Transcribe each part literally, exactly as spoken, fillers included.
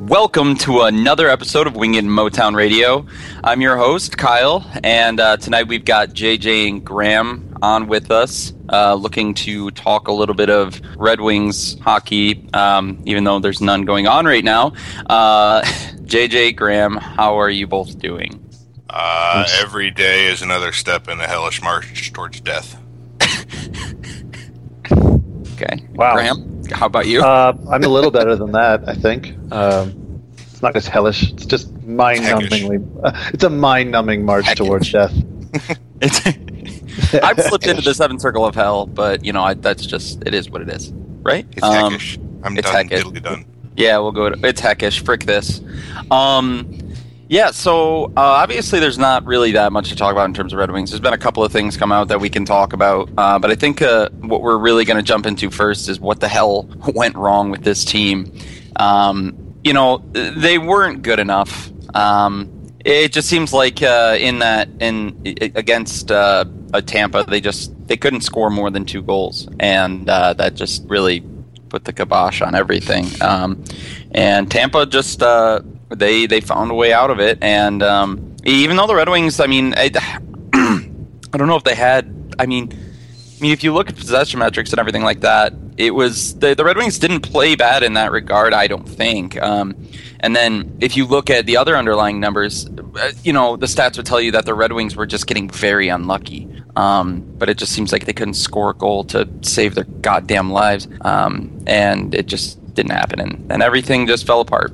Welcome to another episode of Wingin' Motown Radio. I'm your host, Kyle, and uh, tonight we've got J J and Graham on with us, uh, looking to talk a little bit of Red Wings hockey, um, even though there's none going on right now. Uh, J J, Graham, how are you both doing? Uh, every day is another step in the hellish march towards death. Okay. Wow. Graham, how about you? Uh, I'm a little better than that, I think. Um, it's not just hellish. It's just mind-numbingly. Uh, it's a mind-numbing march Heckish. towards death. I've slipped into the seventh circle of hell, but, you know, I, that's just, it is what it is, right? It's um, heckish. I'm it's done. Heckish. done. Yeah, we'll go to, it's heckish. Frick this. Um... Yeah, so uh, obviously there's not really that much to talk about in terms of Red Wings. There's been a couple of things come out that we can talk about, uh, but I think uh, what we're really going to jump into first is what the hell went wrong with this team. Um, you know, they weren't good enough. Um, it just seems like uh, in that in against uh, a Tampa, they just they couldn't score more than two goals, and uh, that just really put the kibosh on everything. Um, and Tampa just. Uh, They they found a way out of it, and um, even though the Red Wings, I mean, I, I don't know if they had, I mean, I mean, if you look at possession metrics and everything like that, it was, the, the Red Wings didn't play bad in that regard, I don't think. Um, and then if you look at the other underlying numbers, you know, the stats would tell you that the Red Wings were just getting very unlucky. Um, but it just seems like they couldn't score a goal to save their goddamn lives, um, and it just didn't happen, and, and everything just fell apart.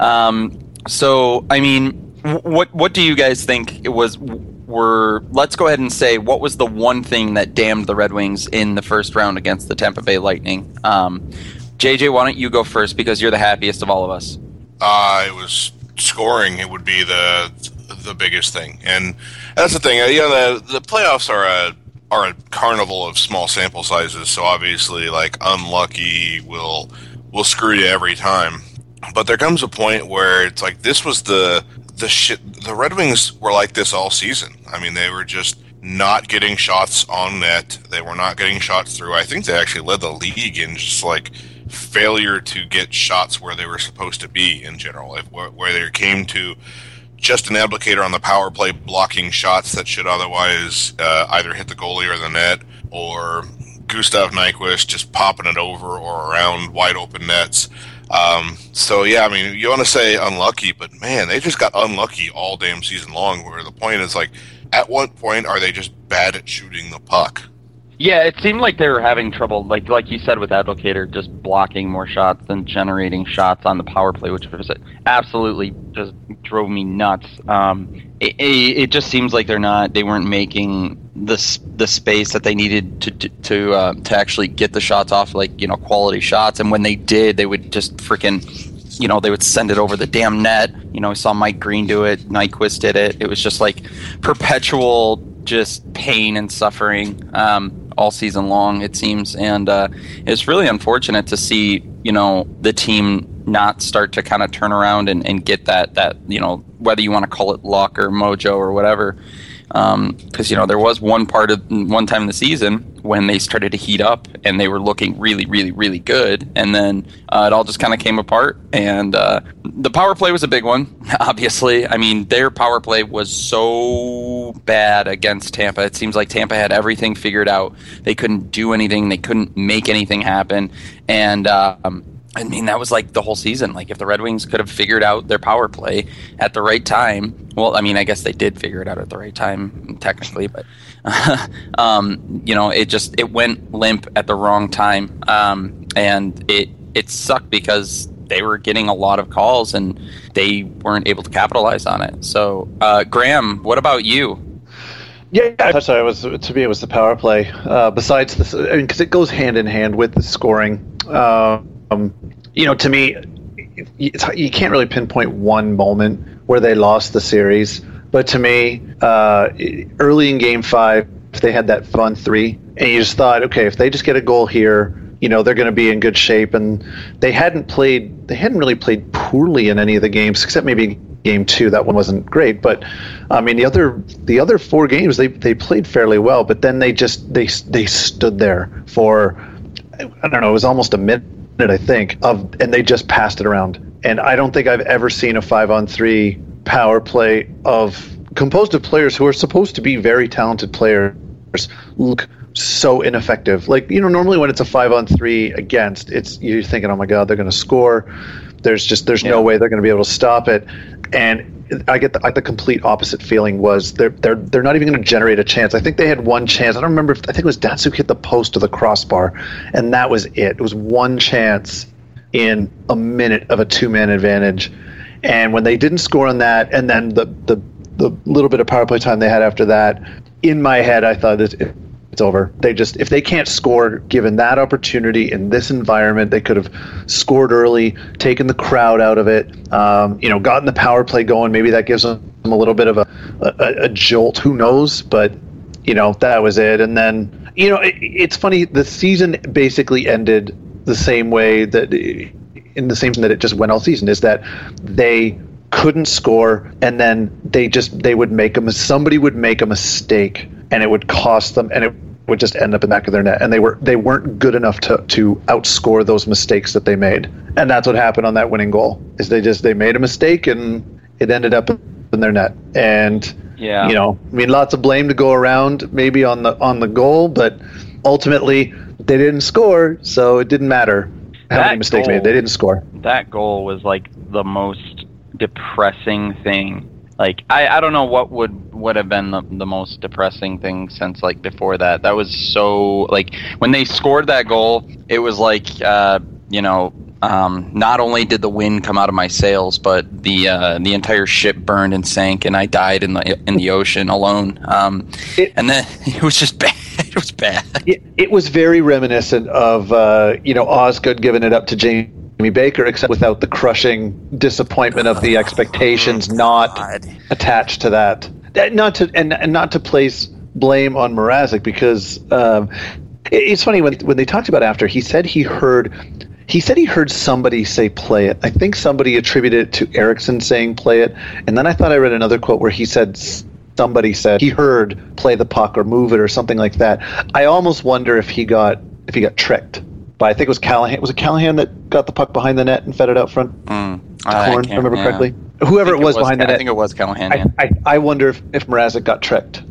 Um, so, I mean, what what do you guys think it was? Were let's go ahead and say what was the one thing that damned the Red Wings in the first round against the Tampa Bay Lightning? Um, J J, why don't you go first because you're the happiest of all of us? Uh, it was scoring. It would be the the biggest thing, and that's the thing. You know, the, the playoffs are a are a carnival of small sample sizes. So obviously, like unlucky will. will screw you every time. But there comes a point where it's like this was the the shit the Red Wings were like this all season. I mean, they were just not getting shots on net. They were not getting shots through. I think they actually led the league in just like failure to get shots where they were supposed to be in general. Where they came to Justin Abdelkader on the power play blocking shots that should otherwise uh, either hit the goalie or the net, or Gustav Nyquist just popping it over or around wide open nets. Um, so, yeah, I mean, you want to say unlucky, but, man, they just got unlucky all damn season long, where the point is, like, at what point are they just bad at shooting the puck? Yeah, it seemed like they were having trouble, like like you said with Abdelkader, just blocking more shots than generating shots on the power play, which was absolutely just drove me nuts. Um, it, it, it just seems like they're not, they weren't making the the space that they needed to to uh, to actually get the shots off, like, you know, quality shots. And when they did, they would just freaking, you know, they would send it over the damn net. You know, I saw Mike Green do it, Nyquist did it. It was just like perpetual just pain and suffering. Um, all season long, it seems, and uh, it's really unfortunate to see, you know, the team not start to kind of turn around and, and get that, that, you know, whether you want to call it luck or mojo or whatever, because, um, you know, there was one part of one time in the season when they started to heat up and they were looking really, really, really good, and then uh, it all just kind of came apart, and uh, the power play was a big one, obviously. I mean, their power play was so bad against Tampa. It seems like Tampa had everything figured out. They couldn't do anything. They couldn't make anything happen. And, um, I mean, that was like the whole season. Like, if the Red Wings could have figured out their power play at the right time, well, I mean, I guess they did figure it out at the right time, technically, but, uh, um, you know, it just, it went limp at the wrong time. Um, and it, it sucked because they were getting a lot of calls and they weren't able to capitalize on it. So, uh, Graham, what about you? Yeah, I touched on it. It was, to me, it was the power play. Uh, besides this, I mean, because it goes hand in hand with the scoring. Uh, um, you know, to me, it's, you can't really pinpoint one moment where they lost the series. But to me, uh, early in Game Five, they had that fun three, and you just thought, okay, if they just get a goal here, you know, they're going to be in good shape. And they hadn't played, they hadn't really played poorly in any of the games except maybe game two. That one wasn't great, but I mean the other the other four games they, they played fairly well. But then they just they they stood there for I don't know. It was almost a minute, I think, of and they just passed it around. And I don't think I've ever seen a five on three power play of composed of players who are supposed to be very talented players look so ineffective. Like, you know, normally when it's a five on three against, it's you're thinking, oh my God, they're going to score. There's just there's yeah. no way they're going to be able to stop it. And I get the, I, the complete opposite feeling was they're they're they're not even going to generate a chance. I think they had one chance. I don't remember if I think it was Datsyuk hit the post or the crossbar, and that was it. It was one chance in a minute of a two man advantage, and when they didn't score on that, and then the the the little bit of power play time they had after that, in my head I thought it's it's over. They just if they can't score given that opportunity in this environment, they could have scored early, taken the crowd out of it, um, you know, gotten the power play going. Maybe that gives them a little bit of a, a, a jolt. Who knows? But you know, that was it. And then you know, it, it's funny. The season basically ended the same way that in the same that it just went all season is that they couldn't score, and then they just they would make a somebody would make a mistake. And it would cost them, and it would just end up in the back of their net. And they were they weren't good enough to, to outscore those mistakes that they made. And that's what happened on that winning goal. Is they just they made a mistake and it ended up in their net. And yeah. you know, I mean, lots of blame to go around, maybe on the on the goal, but ultimately they didn't score, so it didn't matter how that many mistakes goal, made. They didn't score. That goal was like the most depressing thing. Like, I, I don't know what would, would have been the, the most depressing thing since, like, before that. That was so, like, when they scored that goal, it was like, uh, you know, um, not only did the wind come out of my sails, but the uh, the entire ship burned and sank, and I died in the in the ocean alone. Um, it, and then it was just bad. It was bad. It, it was very reminiscent of, uh, you know, Osgood giving it up to James. Jimmy Baker, except without the crushing disappointment of the expectations not God. attached to that. that. Not to and, and not to place blame on Mrazek, because um, it, it's funny when when they talked about after he said he heard he said he heard somebody say play it. I think somebody attributed it to Ericsson saying play it, and then I thought I read another quote where he said somebody said he heard play the puck or move it or something like that. I almost wonder if he got if he got tricked. But I think it was Callahan. Was it Callahan that got the puck behind the net and fed it out front? Mm, I, Horn, I remember yeah. correctly. Whoever it was, it was behind Cal- the net. I think it was Callahan. I, yeah. I, I wonder if, if Mrazek got tricked.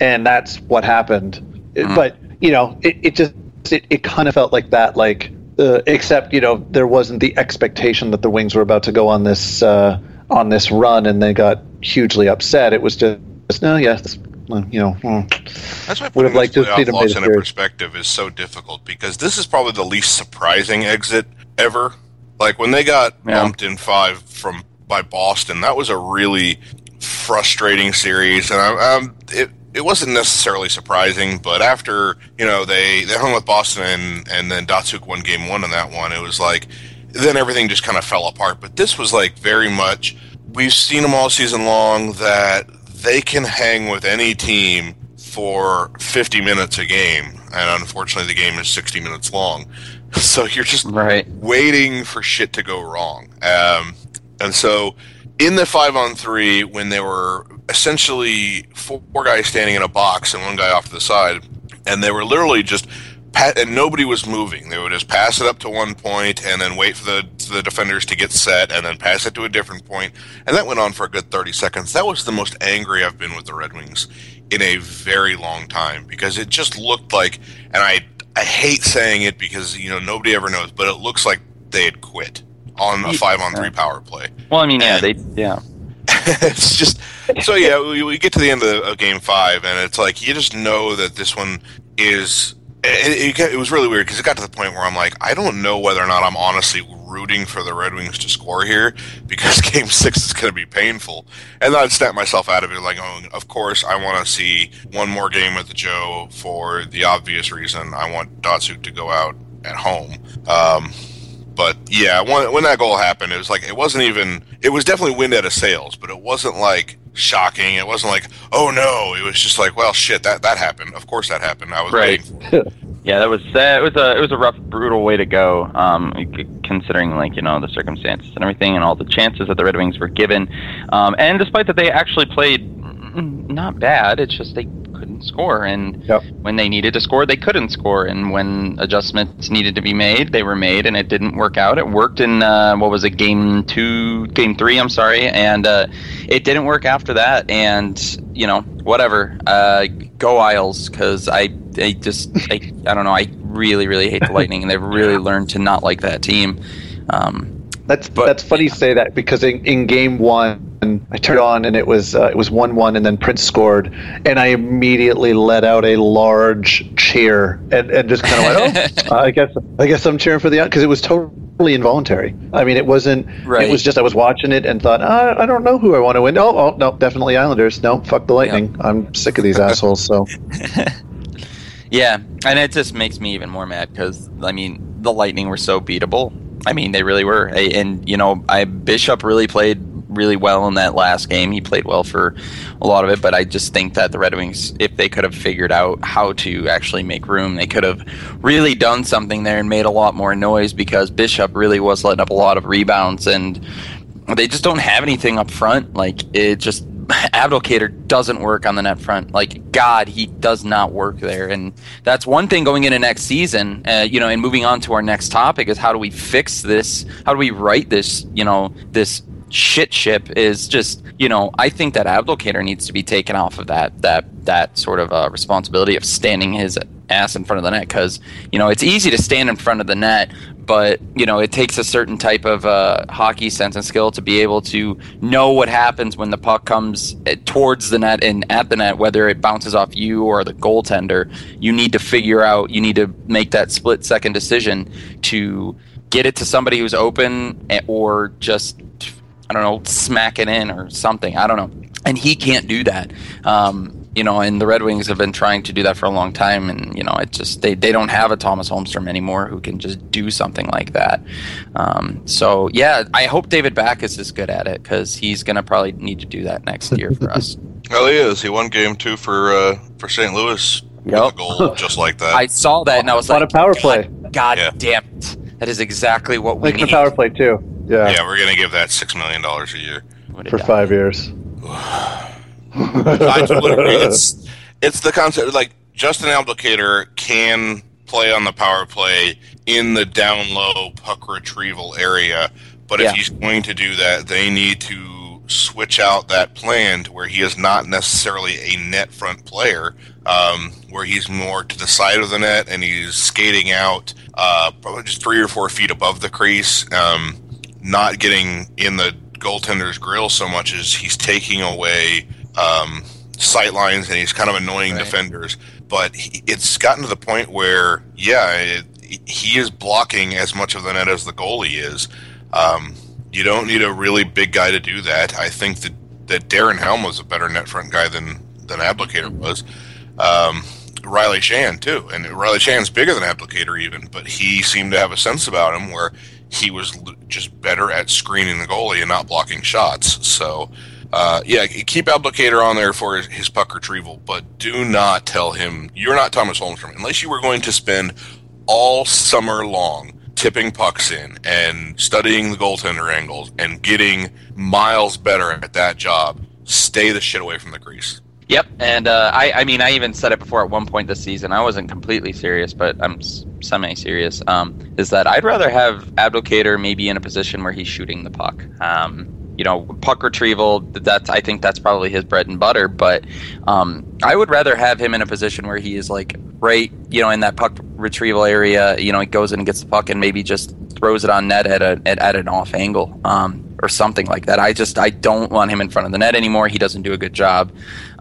And that's what happened. Mm. But, you know, it, it just it, it kind of felt like that, like uh, except, you know, there wasn't the expectation that the Wings were about to go on this uh, on this run and they got hugely upset. It was just, no, yes. You know, mm. That's why putting this liked playoff loss in a perspective is so difficult, because this is probably the least surprising exit ever. Like when they got yeah. bumped in five from by Boston, that was a really frustrating series, and I, um, it it wasn't necessarily surprising. But after you know they, they hung with Boston and, and then Datsyuk won game one on that one, it was like then everything just kind of fell apart. But this was like very much we've seen them all season long that. They can hang with any team for fifty minutes a game, and unfortunately the game is sixty minutes long. So you're just right. waiting for shit to go wrong. Um, and so in the five-on-three, when there were essentially four guys standing in a box and one guy off to the side, and they were literally just pat- – and nobody was moving. They would just pass it up to one point and then wait for the, the defenders to get set and then pass it to a different point. And that went on for a good thirty seconds. That was the most angry I've been with the Red Wings in a very long time, because it just looked like, and I I hate saying it because, you know, nobody ever knows, but it looks like they had quit on a five-on-three power play. Well, I mean, yeah, and, they, yeah. it's just, so yeah, we, we get to the end of, of game five, and it's like, you just know that this one is, it, it, it was really weird because it got to the point where I'm like, I don't know whether or not I'm honestly rooting for the Red Wings to score here, because game six is going to be painful. And then I'd snap myself out of it like, oh, of course, I want to see one more game with the Joe for the obvious reason. I want Datsyuk to go out at home. Um, but yeah, when, when that goal happened, it was like, it wasn't even, it was definitely wind out of sails, but it wasn't like shocking. It wasn't like, oh no, it was just like, well, shit, that, that happened. Of course that happened. I was right. waiting for it. Yeah, that was uh, it was a it was a rough, brutal way to go, um, considering like you know the circumstances and everything, and all the chances that the Red Wings were given. Um, and despite that, they actually played not bad. It's just they couldn't score, and yep. when they needed to score, they couldn't score, and when adjustments needed to be made, they were made, and it didn't work out. It worked in uh, what was it, game two, game three? I'm sorry, and uh, it didn't work after that, and you know whatever. Uh, go Isles, because I. I just, I, I don't know, I really, really hate the Lightning, and they've really learned to not like that team. Um, that's but, that's funny you yeah. say that, because in, in game one, I turned on, and it was uh, it was one one, and then Prince scored, and I immediately let out a large cheer, and, and just kind of went, oh, I guess I guess I'm cheering for the, because it was totally involuntary. I mean, it wasn't, right. it was just I was watching it and thought, oh, I don't know who I want to win. Oh, oh, no, definitely Islanders. No, fuck the Lightning. Yep. I'm sick of these assholes, so... Yeah, and it just makes me even more mad because, I mean, the Lightning were so beatable. I mean, they really were. I, and, you know, I Bishop really played really well in that last game. He played well for a lot of it, but I just think that the Red Wings, if they could have figured out how to actually make room, they could have really done something there and made a lot more noise, because Bishop really was letting up a lot of rebounds, and they just don't have anything up front. Like, it just... Abdelkader doesn't work on the net front. Like, God, he does not work there. And that's one thing going into next season, uh, you know, and moving on to our next topic is how do we fix this? How do we right this, you know, this shit ship is just, you know, I think that Abdelkader needs to be taken off of that, that, that sort of uh, responsibility of standing his ass in front of the net, because, you know, it's easy to stand in front of the net, but, you know, it takes a certain type of uh, hockey sense and skill to be able to know what happens when the puck comes towards the net and at the net, whether it bounces off you or the goaltender. You need to figure out, you need to make that split-second decision to get it to somebody who's open or just, I don't know, smack it in or something. I don't know. And he can't do that. Um You know, and the Red Wings have been trying to do that for a long time, and, you know, it just they, they don't have a Thomas Holmstrom anymore who can just do something like that. Um, so, yeah, I hope David Backus is good at it, because he's going to probably need to do that next year for us. Well, he is. He won game two for uh, for Saint Louis yep. with a goal just like that. I saw that, and I was what like, what a power play. God, God yeah. damn it. That is exactly what we like need. Like the power play, too. Yeah, yeah we're going to give that six million dollars a year. For done. five years. I totally agree. It's, it's the concept, like, Justin Abdelkader can play on the power play in the down low puck retrieval area, but yeah. if he's going to do that, they need to switch out that plan to where he is not necessarily a net front player, um, where he's more to the side of the net and he's skating out uh, probably just three or four feet above the crease, um, not getting in the goaltender's grill so much as he's taking away Um, sight lines, and he's kind of annoying right. defenders. But he, it's gotten to the point where, yeah, it, he is blocking as much of the net as the goalie is. Um, you don't need a really big guy to do that. I think that, that Darren Helm was a better net front guy than, than Abdelkader was. Um, Riley Shann, too. And Riley Shan's bigger than Abdelkader even, but he seemed to have a sense about him where he was just better at screening the goalie and not blocking shots. So... Uh, yeah, keep Abdelkader on there for his, his puck retrieval, but do not tell him you're not Thomas Holmstrom unless you were going to spend all summer long tipping pucks in and studying the goaltender angles and getting miles better at that job. Stay the shit away from the crease. Yep, and uh, I, I mean, I even said it before at one point this season. I wasn't completely serious, but I'm semi-serious, um, is that I'd rather have Abdelkader maybe in a position where he's shooting the puck. Um You know, puck retrieval, that's, I think that's probably his bread and butter, but um, I would rather have him in a position where he is, like, right, you know, in that puck retrieval area, you know, he goes in and gets the puck and maybe just throws it on net at a at, at an off angle um, or something like that. I just, I don't want him in front of the net anymore. He doesn't do a good job.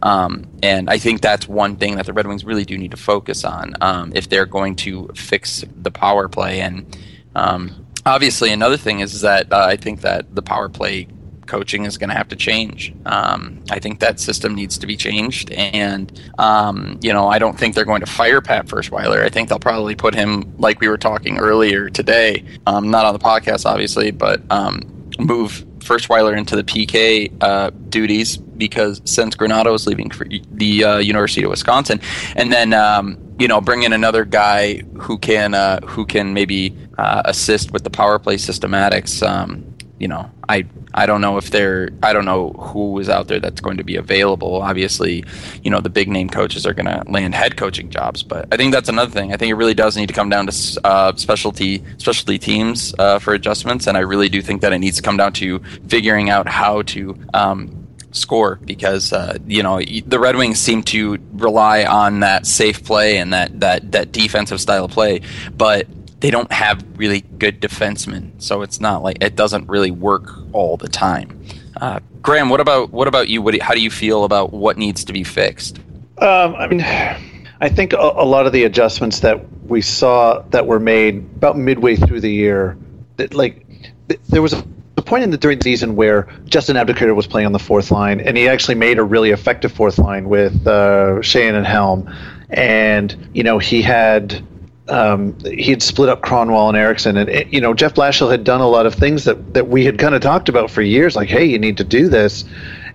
Um, and I think that's one thing that the Red Wings really do need to focus on um, if they're going to fix the power play. And um, obviously another thing is that uh, I think that the power play coaching is going to have to change. Um, I think that system needs to be changed, and um, you know, I don't think they're going to fire Pat Firschweiler. I think they'll probably put him, like we were talking earlier today, um, not on the podcast, obviously, but um, move Firschweiler into the P K uh, duties because since Granato is leaving for the uh, University of Wisconsin, and then um, you know, bring in another guy who can uh, who can maybe uh, assist with the power play systematics. Um, you know, I I don't know if they're I don't know who is out there that's going to be available. Obviously, you know, the big name coaches are going to land head coaching jobs, but I think that's another thing. I think it really does need to come down to uh, specialty specialty teams uh, for adjustments, and I really do think that it needs to come down to figuring out how to Um, score, because uh, you know, the Red Wings seem to rely on that safe play and that, that, that defensive style of play, but they don't have really good defensemen, so it's not like it doesn't really work all the time. Uh, Graham, what about what about you? What, how do you feel about what needs to be fixed? Um, I mean, I think a, a lot of the adjustments that we saw that were made about midway through the year, that like th- there was a point in the during the season where Justin Abdelkader was playing on the fourth line, and he actually made a really effective fourth line with uh, Sheahan and Helm, and you know he had um, he had split up Kronwall and Ericsson, and it, you know Jeff Blashill had done a lot of things that that we had kind of talked about for years, like, hey, you need to do this,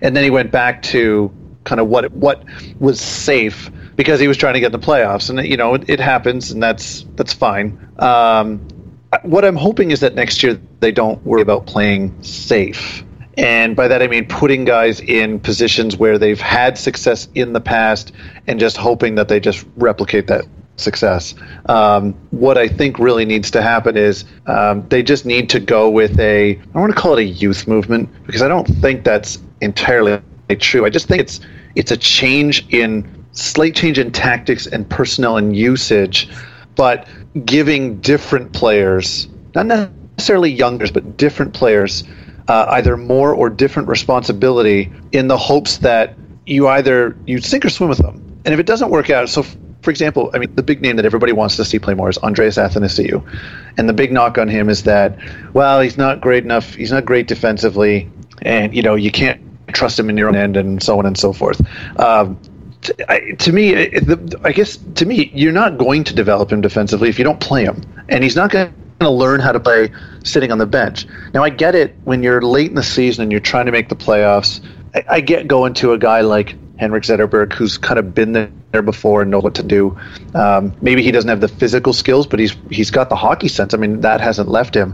and then he went back to kind of what what was safe because he was trying to get in the playoffs, and you know it, it happens, and that's that's fine. Um, What I'm hoping is that next year they don't worry about playing safe. And by that I mean putting guys in positions where they've had success in the past and just hoping that they just replicate that success. Um, what I think really needs to happen is um, they just need to go with a, I want to call it a youth movement, because I don't think that's entirely true. I just think it's it's a change in, slight change in tactics and personnel and usage, but giving different players, not necessarily youngers, but different players, uh, either more or different responsibility in the hopes that you either you sink or swim with them. And if it doesn't work out, so f- for example, I mean, the big name that everybody wants to see play more is Andreas Athanasiou. And the big knock on him is that, well, he's not great enough, he's not great defensively, and, you know, you can't trust him in your own end, and so on and so forth. Um, To, I, to me, the, I guess to me, you're not going to develop him defensively if you don't play him, and he's not going to learn how to play sitting on the bench. Now, I get it when you're late in the season and you're trying to make the playoffs. I, I get going to a guy like Henrik Zetterberg, who's kind of been there before and knows what to do. Um, maybe he doesn't have the physical skills, but he's he's got the hockey sense. I mean, that hasn't left him.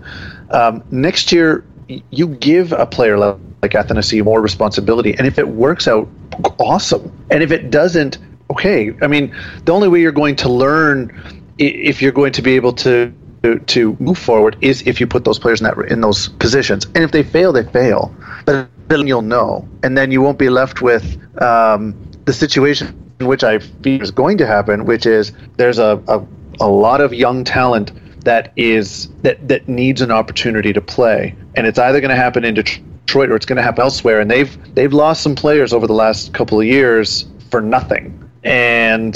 Um, next year, you give a player like Athanasiou more responsibility, and if it works out, awesome. And if it doesn't, okay. I mean, the only way you're going to learn, if you're going to be able to to move forward, is if you put those players in that in those positions. And if they fail, they fail. But then you'll know, and then you won't be left with um, the situation in which I fear is going to happen, which is there's a a, a lot of young talent that is that, that needs an opportunity to play, and it's either going to happen in Detroit. Detroit, or it's going to happen elsewhere, and they've they've lost some players over the last couple of years for nothing. And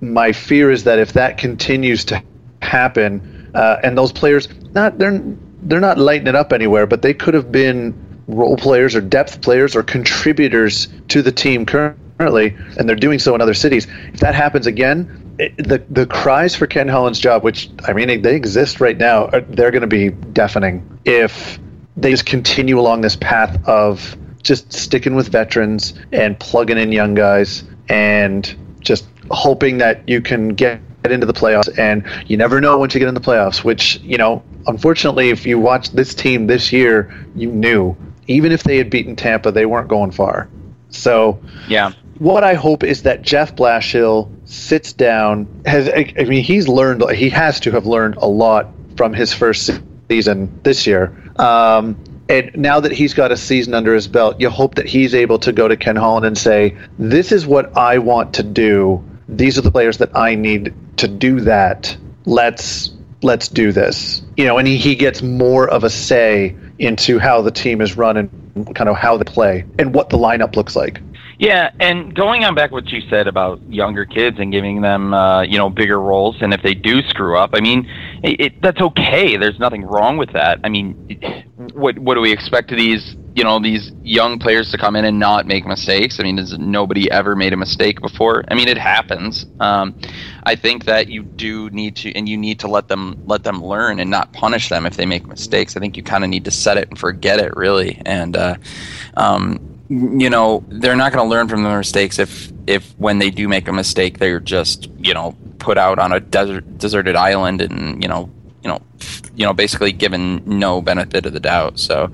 my fear is that if that continues to happen, uh, and those players not they're they're not lighting it up anywhere, but they could have been role players or depth players or contributors to the team currently, and they're doing so in other cities. If that happens again, it, the the cries for Ken Holland's job, which I mean they exist right now, are, they're going to be deafening if they just continue along this path of just sticking with veterans and plugging in young guys and just hoping that you can get into the playoffs. And you never know once you get in the playoffs, which, you know, unfortunately, if you watch this team this year, you knew. Even if they had beaten Tampa, they weren't going far. So yeah, what I hope is that Jeff Blashill sits down. Has I, I mean, he's learned. He has to have learned a lot from his first season this year. Um, and now that he's got a season under his belt, you hope that he's able to go to Ken Holland and say, this is what I want to do. These are the players that I need to do that. Let's let's do this. You know, and he, he gets more of a say into how the team is run and kind of how they play and what the lineup looks like. Yeah, and going on back what you said about younger kids and giving them, uh, you know, bigger roles, and if they do screw up, I mean, it, it, that's okay. There's nothing wrong with that. I mean, what what do we expect of these, you know, these young players to come in and not make mistakes? I mean, has nobody ever made a mistake before? I mean, it happens. Um, I think that you do need to, and you need to let them let them learn and not punish them if they make mistakes. I think you kind of need to set it and forget it, really, and uh, um. you know, they're not going to learn from their mistakes if, if when they do make a mistake, they're just, you know, put out on a desert, deserted island and, you know, you know, you know, basically given no benefit of the doubt. So,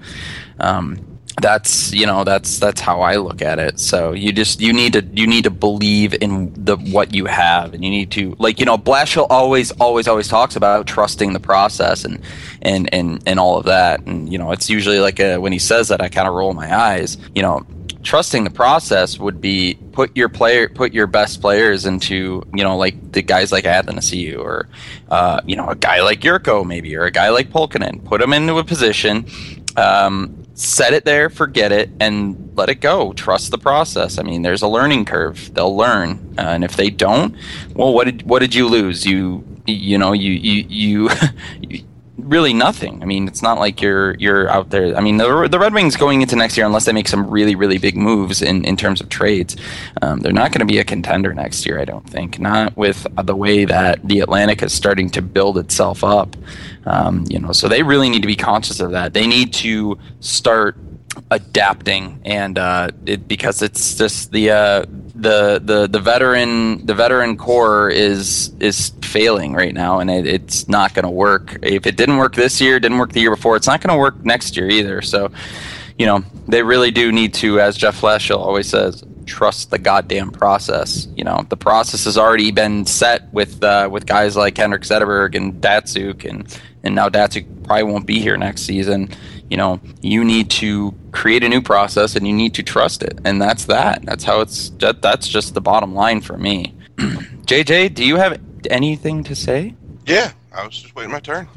um, that's, you know, that's, that's how I look at it. So you just, you need to, you need to believe in the, what you have, and you need to, like, you know, Blashill always, always, always talks about trusting the process and, and, and, and all of that. And, you know, it's usually like a, when he says that, I kind of roll my eyes. You know, trusting the process would be put your player, put your best players into, you know, like the guys like Athanasiou or, uh, you know, a guy like Yurko maybe, or a guy like Pulkkinen, put him into a position, um, set it there, forget it, and let it go. Trust the process. I mean, there's a learning curve. They'll learn, uh, and if they don't, well, what did what did you lose? You you know you you you really nothing. I mean, it's not like you're you're out there. I mean, the the Red Wings going into next year, unless they make some really really big moves in in terms of trades, um, they're not going to be a contender next year. I don't think. Not with the way that the Atlantic is starting to build itself up. Um, you know, so they really need to be conscious of that. They need to start adapting, and uh, it, because it's just the uh, the the the veteran the veteran core is is failing right now, and it, it's not going to work. If it didn't work this year, didn't work the year before, it's not going to work next year either. So, you know, they really do need to, as Jeff Blashill always says, trust the goddamn process. You know, the process has already been set with uh, with guys like Henrik Zetterberg and Datsyuk, and and now Datsyuk probably won't be here next season. You know, you need to create a new process, and you need to trust it, and that's that. That's how it's. That, that's just the bottom line for me. J J, do you have anything to say? Yeah, I was just waiting my turn.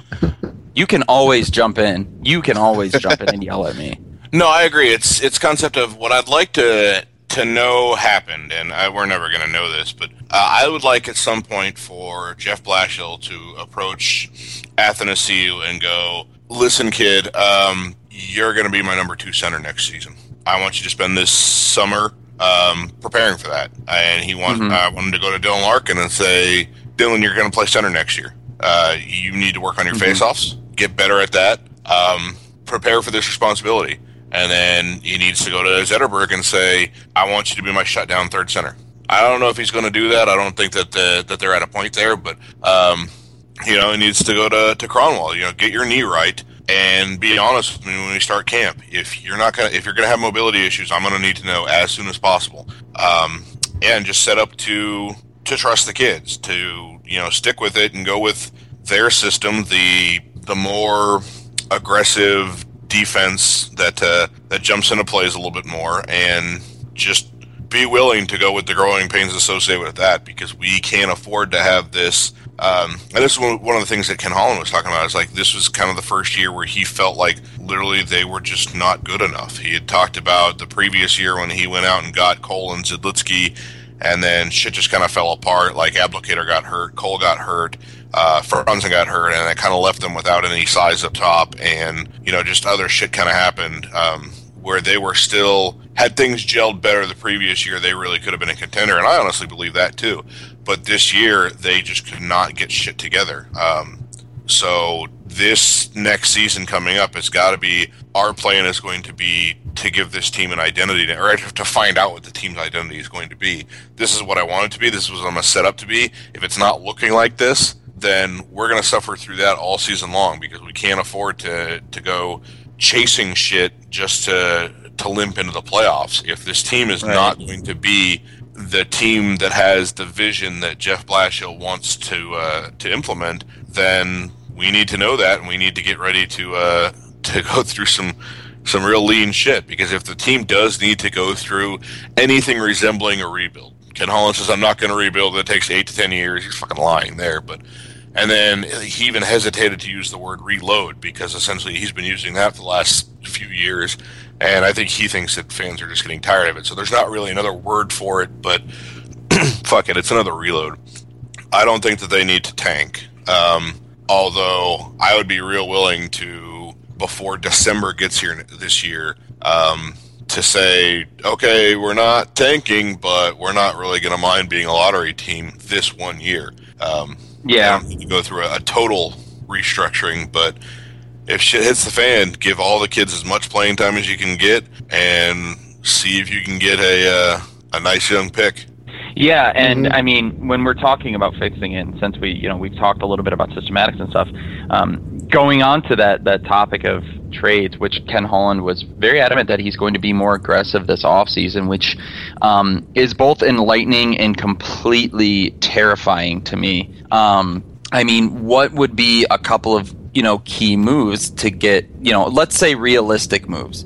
You can always jump in. You can always jump in and yell at me. No, I agree. It's it's concept of what I'd like to. to know happened, and I, we're never going to know this, but uh, I would like at some point for Jeff Blashill to approach Athanasiou and go, listen, kid, um, you're going to be my number two center next season. I want you to spend this summer um, preparing for that. And he wants, mm-hmm. I want him to go to Dylan Larkin and say, Dylan, you're going to play center next year. Uh, you need to work on your mm-hmm. face-offs, get better at that, um, prepare for this responsibility. And then he needs to go to Zetterberg and say, I want you to be my shutdown third center. I don't know if he's going to do that. I don't think that the, that they're at a point there. But, um, you know, he needs to go to, to Kronwall. You know, get your knee right and be honest with me when we start camp. If you're not going to, if you're going to have mobility issues, I'm going to need to know as soon as possible. Um, and just set up to to trust the kids, to, you know, stick with it and go with their system, the the more aggressive defense that uh, that jumps into plays a little bit more, and just be willing to go with the growing pains associated with that, because we can't afford to have this. Um, and this is one of the things that Ken Holland was talking about. It's like this was kind of the first year where he felt like literally they were just not good enough. He had talked about the previous year when he went out and got Cole and Zidlitsky, and then shit just kind of fell apart. Like Abdelkader got hurt, Cole got hurt. Uh, Franzen got hurt, and it kind of left them without any size up top, and, you know, just other shit kind of happened, um, where they were still, had things gelled better the previous year, they really could have been a contender, and I honestly believe that too. But this year, they just could not get shit together. Um, so this next season coming up, it's got to be, our plan is going to be to give this team an identity, to, or to find out what the team's identity is going to be. This is what I want it to be, this is what I'm going to set up to be. If it's not looking like this, then we're going to suffer through that all season long, because we can't afford to to go chasing shit just to to limp into the playoffs. If this team is right. not going to be the team that has the vision that Jeff Blashill wants to uh, to implement, then we need to know that, and we need to get ready to uh, to go through some some real lean shit, because if the team does need to go through anything resembling a rebuild, Ken Holland says, I'm not going to rebuild, it takes eight to ten years. He's fucking lying there, but... And then he even hesitated to use the word reload, because essentially he's been using that for the last few years, and I think he thinks that fans are just getting tired of it. So there's not really another word for it, but fuck it, it's another reload. I don't think that they need to tank, um, although I would be real willing to, before December gets here this year, um, to say, okay, we're not tanking, but we're not really going to mind being a lottery team this one year. Um, yeah. You go through a, a total restructuring, but if shit hits the fan, give all the kids as much playing time as you can get, and see if you can get a uh, a nice young pick. Yeah, and mm-hmm. I mean, when we're talking about fixing it, and since we, you know, we've talked a little bit about systematics and stuff, um, going on to that, that topic of trades, which Ken Holland was very adamant that he's going to be more aggressive this offseason, which um, is both enlightening and completely terrifying to me. Um, I mean, what would be a couple of, you know, key moves to get, you know, let's say realistic moves.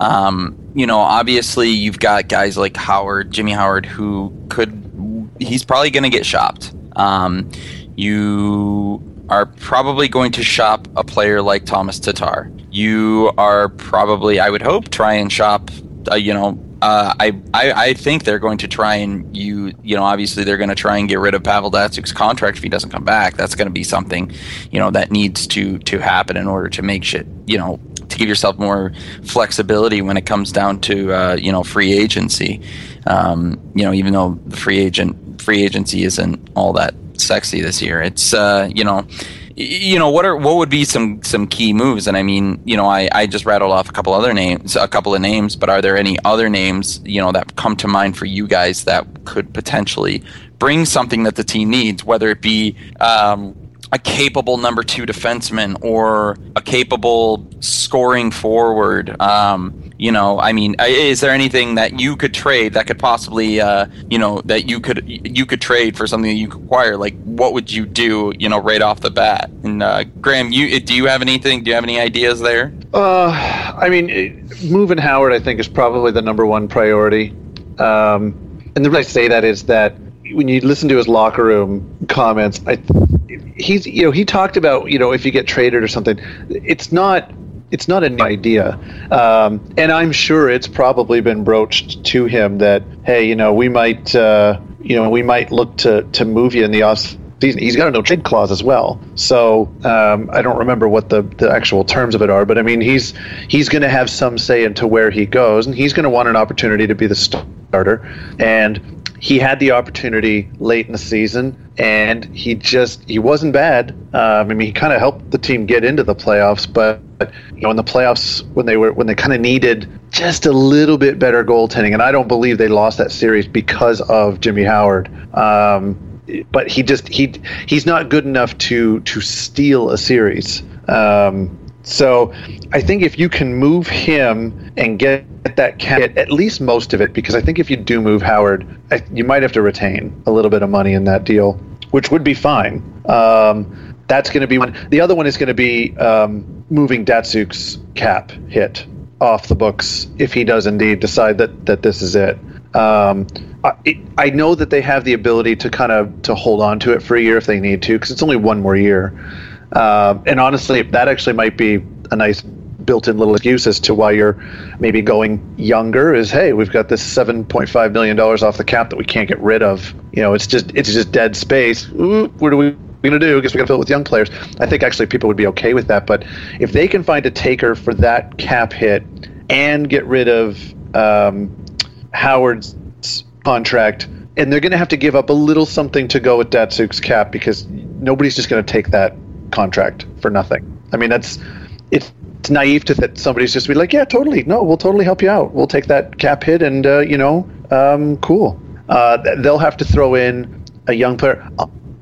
Um, you know, obviously you've got guys like Howard, Jimmy Howard, who could, he's probably going to get shopped. Um, you are probably going to shop a player like Thomas Tatar. You are probably, I would hope, try and shop, uh, you know, Uh, I, I I think they're going to try and you you know obviously they're going to try and get rid of Pavel Datsuk's contract if he doesn't come back. That's going to be something, you know, that needs to to happen in order to make shit, you know, to give yourself more flexibility when it comes down to uh, you know free agency. Um, you know, even though the free agent free agency isn't all that sexy this year, it's uh, you know. You know, what are what would be some, some key moves? And I mean, you know, I, I just rattled off a couple other names, a couple of names, but are there any other names, you know, that come to mind for you guys that could potentially bring something that the team needs, whether it be um, a capable number two defenseman or a capable scoring forward? Um, you know, I mean, is there anything that you could trade that could possibly, uh, you know, that you could you could trade for something that you could acquire? Like, what would you do, you know, right off the bat? And uh, Graham, you do you have anything? Do you have any ideas there? Uh, I mean, it, moving Howard, I think, is probably the number one priority. Um, and the reason I say that is that when you listen to his locker room comments, I he's you know he talked about you know if you get traded or something, it's not it's not a new idea, um, and I'm sure it's probably been broached to him that hey you know we might uh, you know we might look to to move you in the off. He's got a no trade clause as well, so um, I don't remember what the, the actual terms of it are. But I mean, he's he's going to have some say into where he goes, and he's going to want an opportunity to be the starter. And he had the opportunity late in the season, and he just he wasn't bad. Um, I mean, he kind of helped the team get into the playoffs, but you know, in the playoffs when they were when they kind of needed just a little bit better goaltending, and I don't believe they lost that series because of Jimmy Howard. Um, But he just he he's not good enough to to steal a series. Um, so I think if you can move him and get that cap, at least most of it, because I think if you do move Howard, I, you might have to retain a little bit of money in that deal, which would be fine. Um, that's going to be one. The other one is going to be um, moving Datsuk's cap hit off the books if he does indeed decide that, that this is it. Um, I, it, I know that they have the ability to kind of to hold on to it for a year if they need to, because it's only one more year. Uh, and honestly, that actually might be a nice built-in little excuse as to why you're maybe going younger. Is hey, we've got this seven point five million dollars off the cap that we can't get rid of. You know, it's just it's just dead space. Ooh, what do we? We're going to do because we're going to fill it with young players. I think actually people would be okay with that. But if they can find a taker for that cap hit and get rid of um, Howard's contract, and they're going to have to give up a little something to go with Datsuk's cap because nobody's just going to take that contract for nothing. I mean, that's it's, it's naive to that somebody's just be like, yeah, totally. No, we'll totally help you out. We'll take that cap hit and, uh, you know, um, cool. Uh, they'll have to throw in a young player.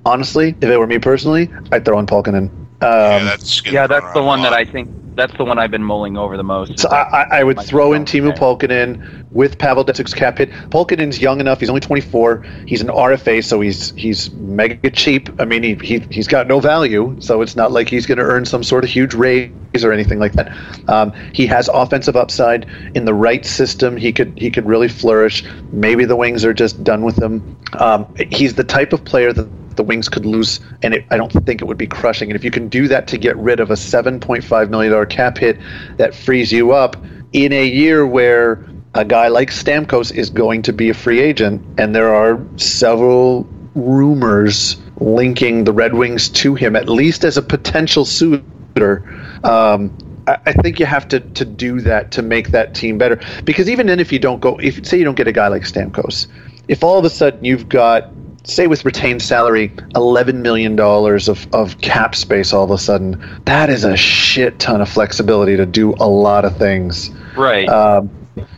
Honestly, if it were me personally, I'd throw in Pulkkinen. Um, yeah, that's, yeah, that's the one that I think that's the one I've been mulling over the most. So I, I, I would throw in Teemu Pulkkinen with Pavel Datsuk's cap hit. Polkinen's young enough; he's only twenty-four. He's an R F A, so he's he's mega cheap. I mean, he he he's got no value, so it's not like he's going to earn some sort of huge raise or anything like that. Um, he has offensive upside in the right system. He could he could really flourish. Maybe the Wings are just done with him. Um, he's the type of player that the Wings could lose, and it, I don't think it would be crushing. And if you can do that to get rid of a seven point five million dollars cap hit, that frees you up in a year where a guy like Stamkos is going to be a free agent, and there are several rumors linking the Red Wings to him, at least as a potential suitor. Um, I, I think you have to, to do that to make that team better. Because even then, if you don't go, if say you don't get a guy like Stamkos, if all of a sudden you've got, say with retained salary, eleven million dollars of, of cap space all of a sudden, that is a shit ton of flexibility to do a lot of things. Right. Um,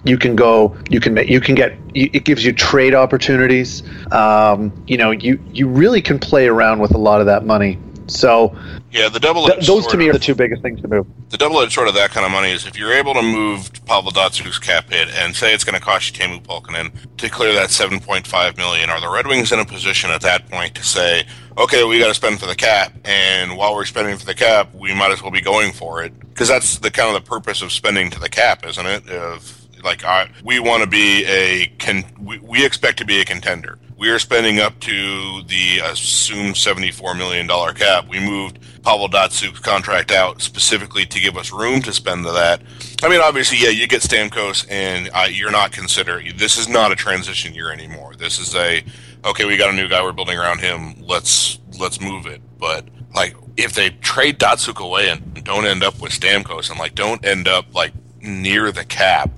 you can go, you can make, you can get, it gives you trade opportunities. Um, you know, you, you really can play around with a lot of that money. So yeah, the double th- those to me are the two biggest things to move. The double-edged sword of that kind of money is if you're able to move Pavel Datsyuk's cap hit and say it's going to cost you Teemu Pulkkinen to clear that seven point five million dollars, are the Red Wings in a position at that point to say, okay, we got to spend for the cap, and while we're spending for the cap, we might as well be going for it, because that's the kind of the purpose of spending to the cap, isn't it? Of like, I, we want to be a con, we, we expect to be a contender. We are spending up to the assumed seventy-four million dollars cap. We moved Pavel Datsyuk's contract out specifically to give us room to spend to that. I mean, obviously, yeah, you get Stamkos, and uh, you're not considered. This is not a transition year anymore. This is a, okay, we got a new guy. We're building around him. Let's let's move it. But like, if they trade Datsyuk away and don't end up with Stamkos, and like don't end up like near the cap,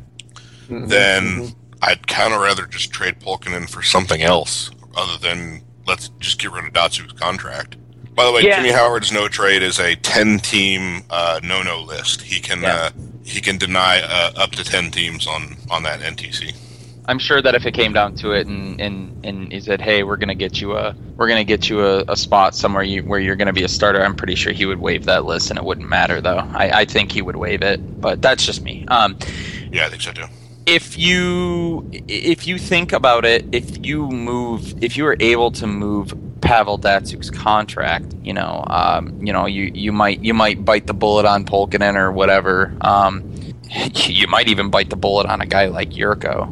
mm-hmm. then I'd kind of rather just trade Pulkkinen for something else other than let's just get rid of Datsuk's contract. By the way, yeah. Jimmy Howard's no trade is a ten-team uh, no-no list. He can yeah. uh, he can deny uh, up to ten teams on, on that N T C. I'm sure that if it came down to it, and, and, and he said, "Hey, we're gonna get you a we're gonna get you a, a spot somewhere you, where you're gonna be a starter," I'm pretty sure he would waive that list, and it wouldn't matter though. I, I think he would waive it, but that's just me. Um, yeah, I think so too. If you if you think about it, if you move, if you were able to move Pavel Datsuk's contract, you know, um, you know, you, you might you might bite the bullet on Pulkkinen or whatever. Um, you might even bite the bullet on a guy like Yurko,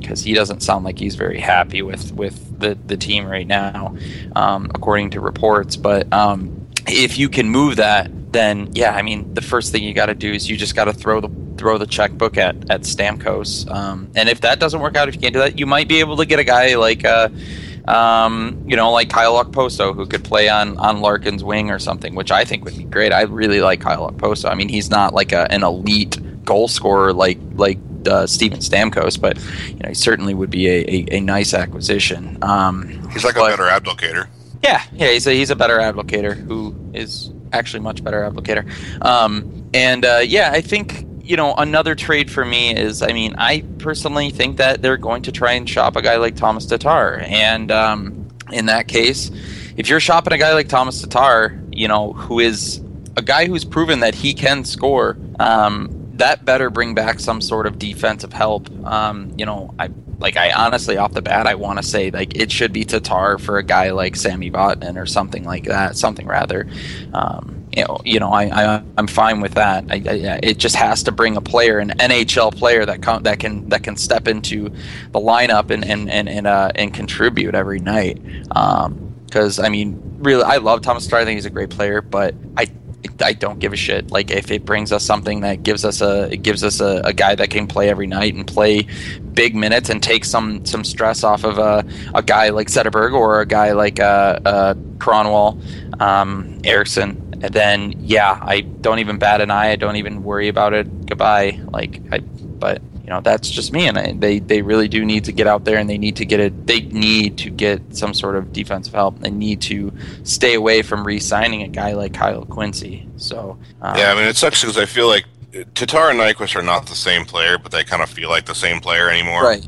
because um, he doesn't sound like he's very happy with, with the, the team right now, um, according to reports. But um, if you can move that, then yeah, I mean, the first thing you got to do is you just got to throw the throw the checkbook at, at Stamkos. Um, and if that doesn't work out, if you can't do that, you might be able to get a guy like, uh, um, you know, like Kyle Okposo, who could play on, on Larkin's wing or something, which I think would be great. I really like Kyle Okposo. I mean, he's not like a, an elite goal scorer like like uh, Stephen Stamkos, but you know, he certainly would be a, a, a nice acquisition. Um, he's like but, a better Abdelkader. Yeah, yeah, he's a, he's a better Abdelkader, who is actually much better Abdelkader. Um, and uh, yeah, I think... You know, another trade for me is, I mean, I personally think that they're going to try and shop a guy like Thomas Tatar. And um, in that case, if you're shopping a guy like Thomas Tatar, you know, who is a guy who's proven that he can score, um, that better bring back some sort of defensive help. Um, you know, I like I honestly, off the bat, I want to say like it should be Tatar for a guy like Sammy Vatanen or something like that, something rather. Um You know, you know, I, I, I'm fine with that. I, I, it just has to bring a player, an N H L player that com- that can that can step into the lineup and and and and, uh, and contribute every night. Because um, I mean, really, I love Thomas Tatar. I think he's a great player, but I I don't give a shit. Like if it brings us something that gives us a it gives us a, a guy that can play every night and play big minutes and take some some stress off of a a guy like Zetterberg or a guy like uh, uh, Kronwall, um, Ericsson. And then, yeah, I don't even bat an eye. I don't even worry about it. Goodbye. Like, I, but you know, that's just me. And I, they, they really do need to get out there, and they need to get it. They need to get some sort of defensive help. They need to stay away from re-signing a guy like Kyle Quincy. So um, yeah, I mean, it sucks because I feel like Tatar and Nyquist are not the same player, but they kind of feel like the same player anymore. Right.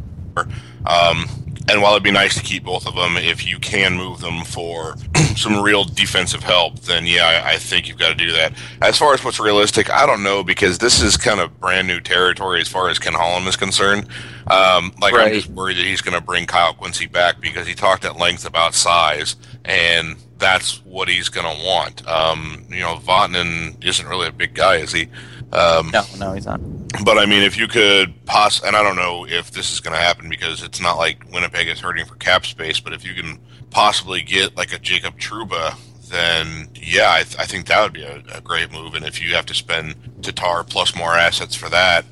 Um, and while it'd be nice to keep both of them, if you can move them for some real defensive help, then yeah, I, I think you've got to do that. As far as what's realistic, I don't know, because this is kind of brand new territory as far as Ken Holland is concerned. Um, like right. I'm just worried that he's going to bring Kyle Quincy back because he talked at length about size, and that's what he's going to want. Um, you know, Vatanen isn't really a big guy, is he? Um, no, no, he's not. But, I mean, if you could poss- – and I don't know if this is going to happen because it's not like Winnipeg is hurting for cap space, but if you can possibly get, like, a Jacob Trouba, then, yeah, I, th- I think that would be a, a great move. And if you have to spend Tatar plus more assets for that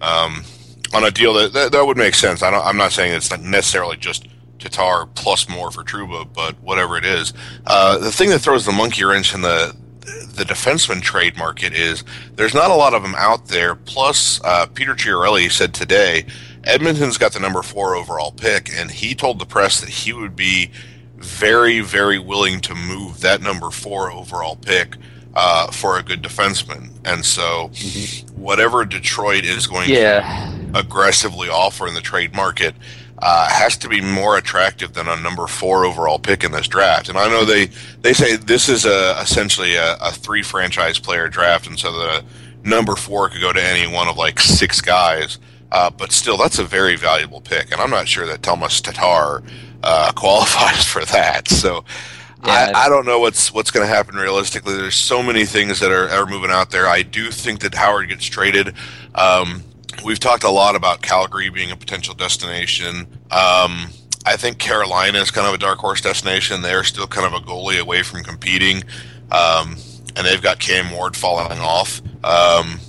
um, on a deal, that, that that would make sense. I don't, I'm not saying it's not necessarily just Tatar plus more for Trouba, but whatever it is. Uh, the thing that throws the monkey wrench in the – the defenseman trade market is there's not a lot of them out there. Plus, uh, Peter Chiarelli said today, Edmonton's got the number four overall pick, and he told the press that he would be very, very willing to move that number four overall pick uh, for a good defenseman. And so, mm-hmm. whatever Detroit is going yeah. to aggressively offer in the trade market uh, has to be more attractive than a number four overall pick in this draft. And I know they, they say this is a, essentially a, a three-franchise player draft, and so the number four could go to any one of like six guys. Uh, but still, that's a very valuable pick, and I'm not sure that Thomas Tatar uh, qualifies for that. So yeah, I, I don't know what's what's going to happen realistically. There's so many things that are, are moving out there. I do think that Howard gets traded. Um, we've talked a lot about Calgary being a potential destination. Um, I think Carolina is kind of a dark horse destination. They're still kind of a goalie away from competing, um, and they've got Cam Ward falling off. Um,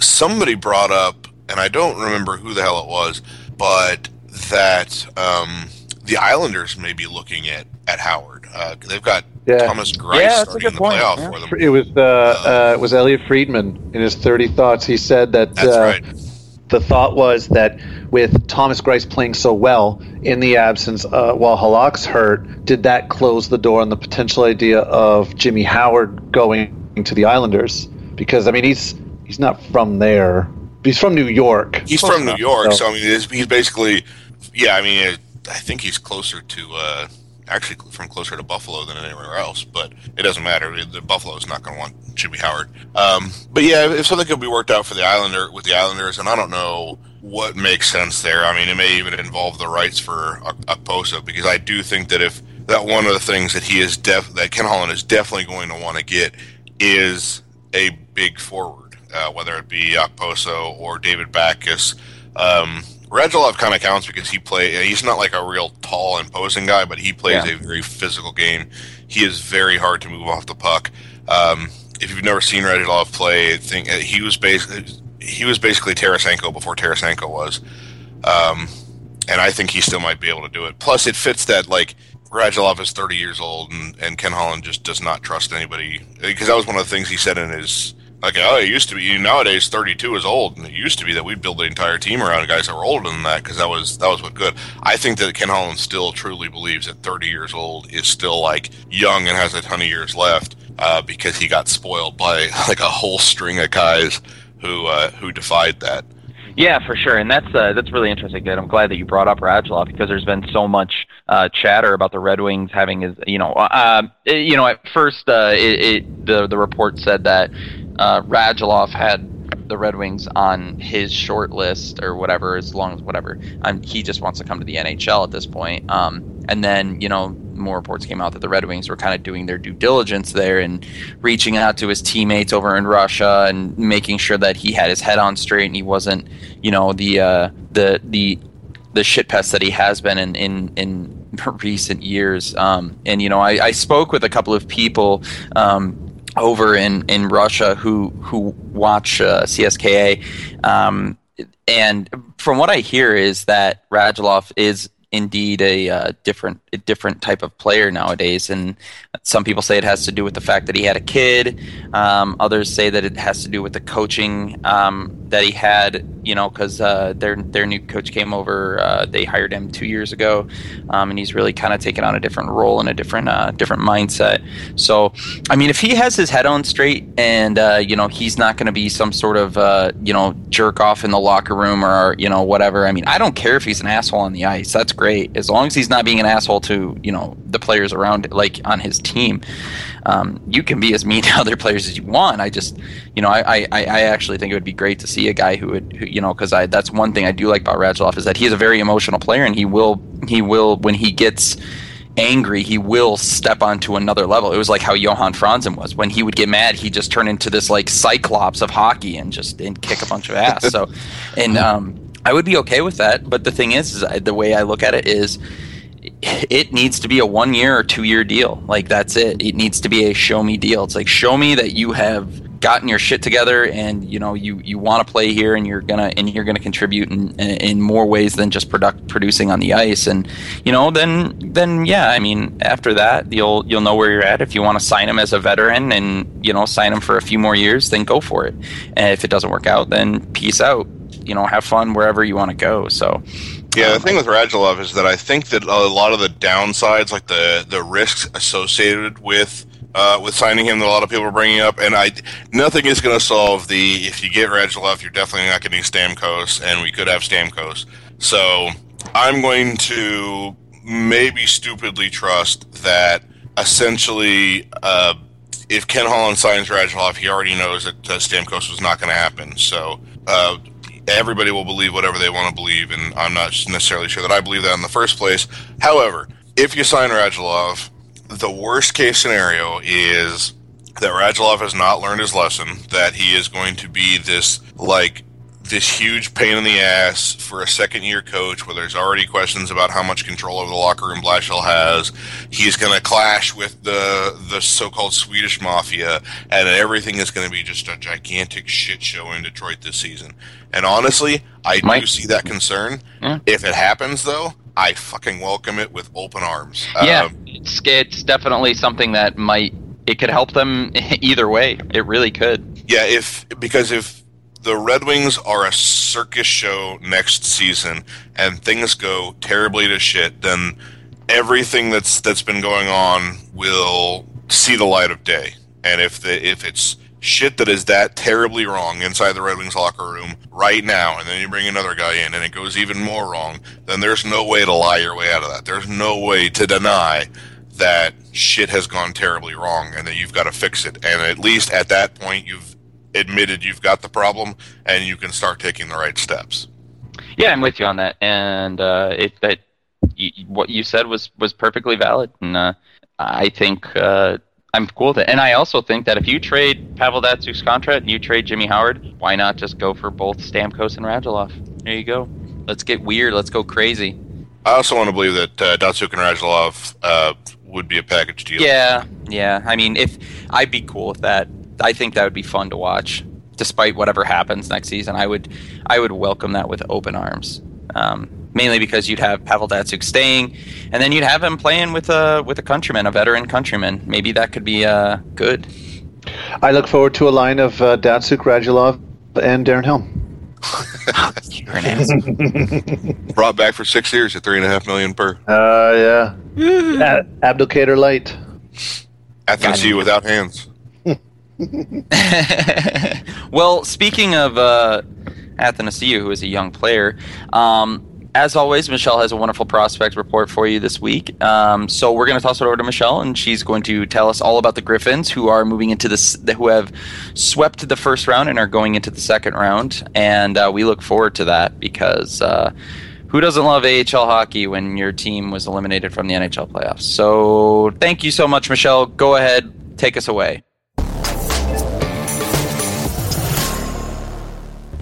somebody brought up, and I don't remember who the hell it was, but that um, the Islanders may be looking at, at Howard. Uh, they've got yeah. Thomas Greiss yeah, starting in the point. playoff yeah. for them. It was uh, uh, uh, it was Elliot Friedman in his thirty Thoughts. He said that that's uh, right. the thought was that with Thomas Greiss playing so well in the absence uh, while Halak's hurt, did that close the door on the potential idea of Jimmy Howard going to the Islanders? Because, I mean, he's he's not from there. He's from New York. He's from New York, so I mean, he's basically, yeah. I mean, I think he's closer to, uh, actually, from closer to Buffalo than anywhere else. But it doesn't matter. The Buffalo's not going to want Jimmy Howard. Um, but yeah, if something could be worked out for the Islander with the Islanders, and I don't know what makes sense there. I mean, it may even involve the rights for Okposo, because I do think that if that one of the things that he is def that Ken Holland is definitely going to want to get is a big forward. Uh, whether it be Okposo or David Backes. Um, Radulov kind of counts because he play. he's not like a real tall, imposing guy, but he plays yeah. a very physical game. He is very hard to move off the puck. Um, if you've never seen Radulov play, think, uh, he was basically he was basically Tarasenko before Tarasenko was. Um, and I think he still might be able to do it. Plus, it fits that like Radulov is thirty years old, and, and Ken Holland just does not trust anybody. Because that was one of the things he said in his... Like, oh, it used to be, nowadays thirty-two is old, and it used to be that we'd build the entire team around guys that were older than that, because that was, that was what good. I think that Ken Holland still truly believes that thirty years old is still, like, young and has a ton of years left, uh, because he got spoiled by, like, a whole string of guys who uh, who defied that. Yeah, for sure, and that's uh, that's really interesting. I'm glad that you brought up Radulov, because there's been so much uh, chatter about the Red Wings having his, you know, uh, you know, at first uh, it, it, the the report said that uh, Radulov had the Red Wings on his short list or whatever, as long as whatever, and he just wants to come to the N H L at this point. Um, and then, you know, more reports came out that the Red Wings were kind of doing their due diligence there and reaching out to his teammates over in Russia and making sure that he had his head on straight and he wasn't, you know, the uh, the the the shit pest that he has been in in, in recent years. Um, and you know, I, I spoke with a couple of people um, over in, in Russia who who watch uh, C S K A, um, and from what I hear is that Radulov is indeed a uh, different a different type of player nowadays, and some people say it has to do with the fact that he had a kid. Um, others say that it has to do with the coaching um, that he had, you know, because uh, their their new coach came over. Uh, they hired him two years ago, um, and he's really kind of taken on a different role and a different uh, different mindset. So, I mean, if he has his head on straight and uh, you know, he's not going to be some sort of uh, you know, jerk off in the locker room or, you know, whatever. I mean, I don't care if he's an asshole on the ice. That's great, as long as he's not being an asshole to, you know, the players around, like on his team. Um, you can be as mean to other players as you want. I just, you know, I, I, I actually think it would be great to see a guy who would, who, you know, because I that's one thing I do like about Radulov is that he is a very emotional player, and he will he will when he gets angry, he will step onto another level. It was like how Johan Franzen was. When he would get mad, he just turned into this like cyclops of hockey and just and kick a bunch of ass. So, and um. I would be okay with that, but the thing is, is I, the way I look at it is it needs to be a one-year or two-year deal. Like, that's it. It needs to be a show-me deal. It's like, show me that you have gotten your shit together and, you know, you, you want to play here and you're gonna and you're gonna contribute in, in, in more ways than just product, producing on the ice. And, you know, then, then yeah, I mean, after that, you'll you'll know where you're at. If you want to sign him as a veteran and, you know, sign him for a few more years, then go for it. And if it doesn't work out, then peace out. You know, have fun wherever you want to go. So, yeah, the um, thing with Radulov is that I think that a lot of the downsides, like the the risks associated with uh, with signing him that a lot of people are bringing up. And I, nothing is going to solve the, if you get Radulov, you're definitely not getting Stamkos, and we could have Stamkos. So I'm going to maybe stupidly trust that essentially uh, if Ken Holland signs Radulov, he already knows that uh, Stamkos was not going to happen. So uh, everybody will believe whatever they want to believe, and I'm not necessarily sure that I believe that in the first place. However, if you sign Radulov, the worst-case scenario is that Radulov has not learned his lesson, that he is going to be this, like, this huge pain in the ass for a second-year coach where there's already questions about how much control over the locker room Blashill has. He's going to clash with the the so-called Swedish Mafia, and everything is going to be just a gigantic shit show in Detroit this season. And honestly, I Mike? do see that concern. Yeah. If it happens, though, I fucking welcome it with open arms. Yeah, um, it's, it's definitely something that might... It could help them either way. It really could. Yeah, if because if the Red Wings are a circus show next season and things go terribly to shit, then everything that's that's been going on will see the light of day. And if the, if it's shit that is that terribly wrong inside the Red Wings locker room right now, and then you bring another guy in and it goes even more wrong, then there's no way to lie your way out of that. There's no way to deny that shit has gone terribly wrong and that you've got to fix it. And at least at that point, you've admitted you've got the problem and you can start taking the right steps. Yeah, I'm with you on that. And uh, it, that y- what you said was, was perfectly valid. And uh, I think... Uh, I'm cool with it. And I also think that if you trade Pavel Datsyuk's contract and you trade Jimmy Howard, why not just go for both Stamkos and Radulov? There you go. Let's get weird. Let's go crazy. I also want to believe that uh, Datsyuk and Radulov uh, would be a package deal. Yeah, yeah. I mean, if I'd be cool with that. I think that would be fun to watch. Despite whatever happens next season, I would I would welcome that with open arms. Um, mainly because you'd have Pavel Datsyuk staying, and then you'd have him playing with a with a countryman, a veteran countryman. Maybe that could be uh, good. I look forward to a line of uh, Datsyuk, Radulov, and Darren Helm. You're an asshole. Brought back for six years at three and a half million per. Uh, yeah. Mm. Ab- Abdelkader light. Athanasiou without hands. Well, speaking of uh, Athanasiou, who is a young player, um, as always, Michelle has a wonderful prospect report for you this week. Um, so we're going to toss it over to Michelle, and she's going to tell us all about the Griffins, who are moving into this, who have swept the first round and are going into the second round. And uh, we look forward to that because uh, who doesn't love A H L hockey when your team was eliminated from the N H L playoffs? So thank you so much, Michelle. Go ahead, take us away.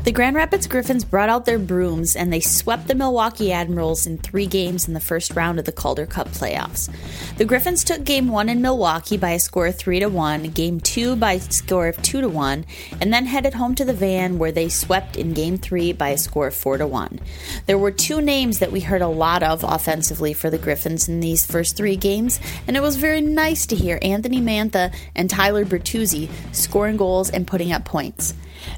The Grand Rapids Griffins brought out their brooms and they swept the Milwaukee Admirals in three games in the first round of the Calder Cup playoffs. The Griffins took Game one in Milwaukee by a score of three to one, Game two by a score of two to one, and then headed home to the van where they swept in Game three by a score of four to one. There were two names that we heard a lot of offensively for the Griffins in these first three games, and it was very nice to hear Anthony Mantha and Tyler Bertuzzi scoring goals and putting up points.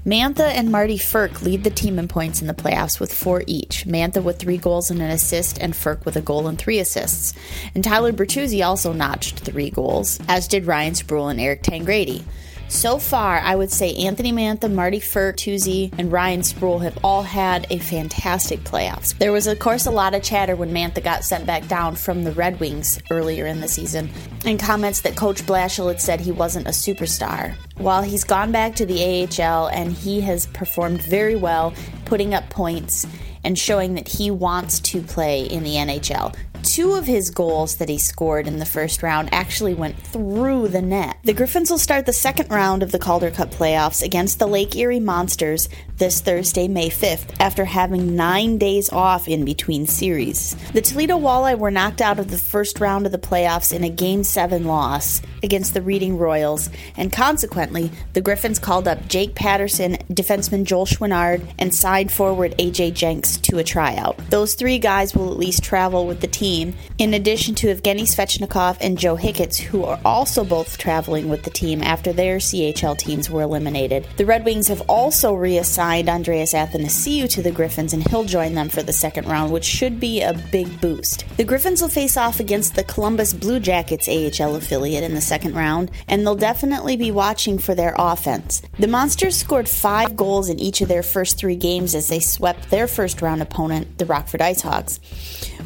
Mantha and Marty Furk lead the team in points in the playoffs with four each. Mantha with three goals and an assist, and Furk with a goal and three assists. And Tyler Bertuzzi also notched three goals, as did Ryan Sproul and Eric Tangrady. So far, I would say Anthony Mantha, Marty Furk, Bertuzzi, and Ryan Sproul have all had a fantastic playoffs. There was, of course, a lot of chatter when Mantha got sent back down from the Red Wings earlier in the season, and comments that Coach Blashill had said he wasn't a superstar. While he's gone back to the A H L, and he has performed very well, putting up points and showing that he wants to play in the N H L. Two of his goals that he scored in the first round actually went through the net. The Griffins will start the second round of the Calder Cup playoffs against the Lake Erie Monsters this Thursday, May fifth, after having nine days off in between series. The Toledo Walleye were knocked out of the first round of the playoffs in a Game seven loss against the Reading Royals, and consequently, the Griffins called up Jake Patterson, defenseman Joel Chouinard, and side forward A J Jenks to a tryout. Those three guys will at least travel with the team team, in addition to Evgeny Svechnikov and Joe Hicketts, who are also both traveling with the team after their C H L teams were eliminated. The Red Wings have also reassigned Andreas Athanasiou to the Griffins, and he'll join them for the second round, which should be a big boost. The Griffins will face off against the Columbus Blue Jackets A H L affiliate in the second round, and they'll definitely be watching for their offense. The Monsters scored five goals in each of their first three games as they swept their first round opponent, the Rockford IceHogs.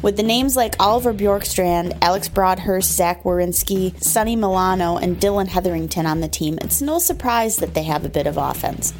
With the names like Oliver Bjorkstrand, Alex Broadhurst, Zach Werenski, Sonny Milano, and Dylan Hetherington on the team, it's no surprise that they have a bit of offense.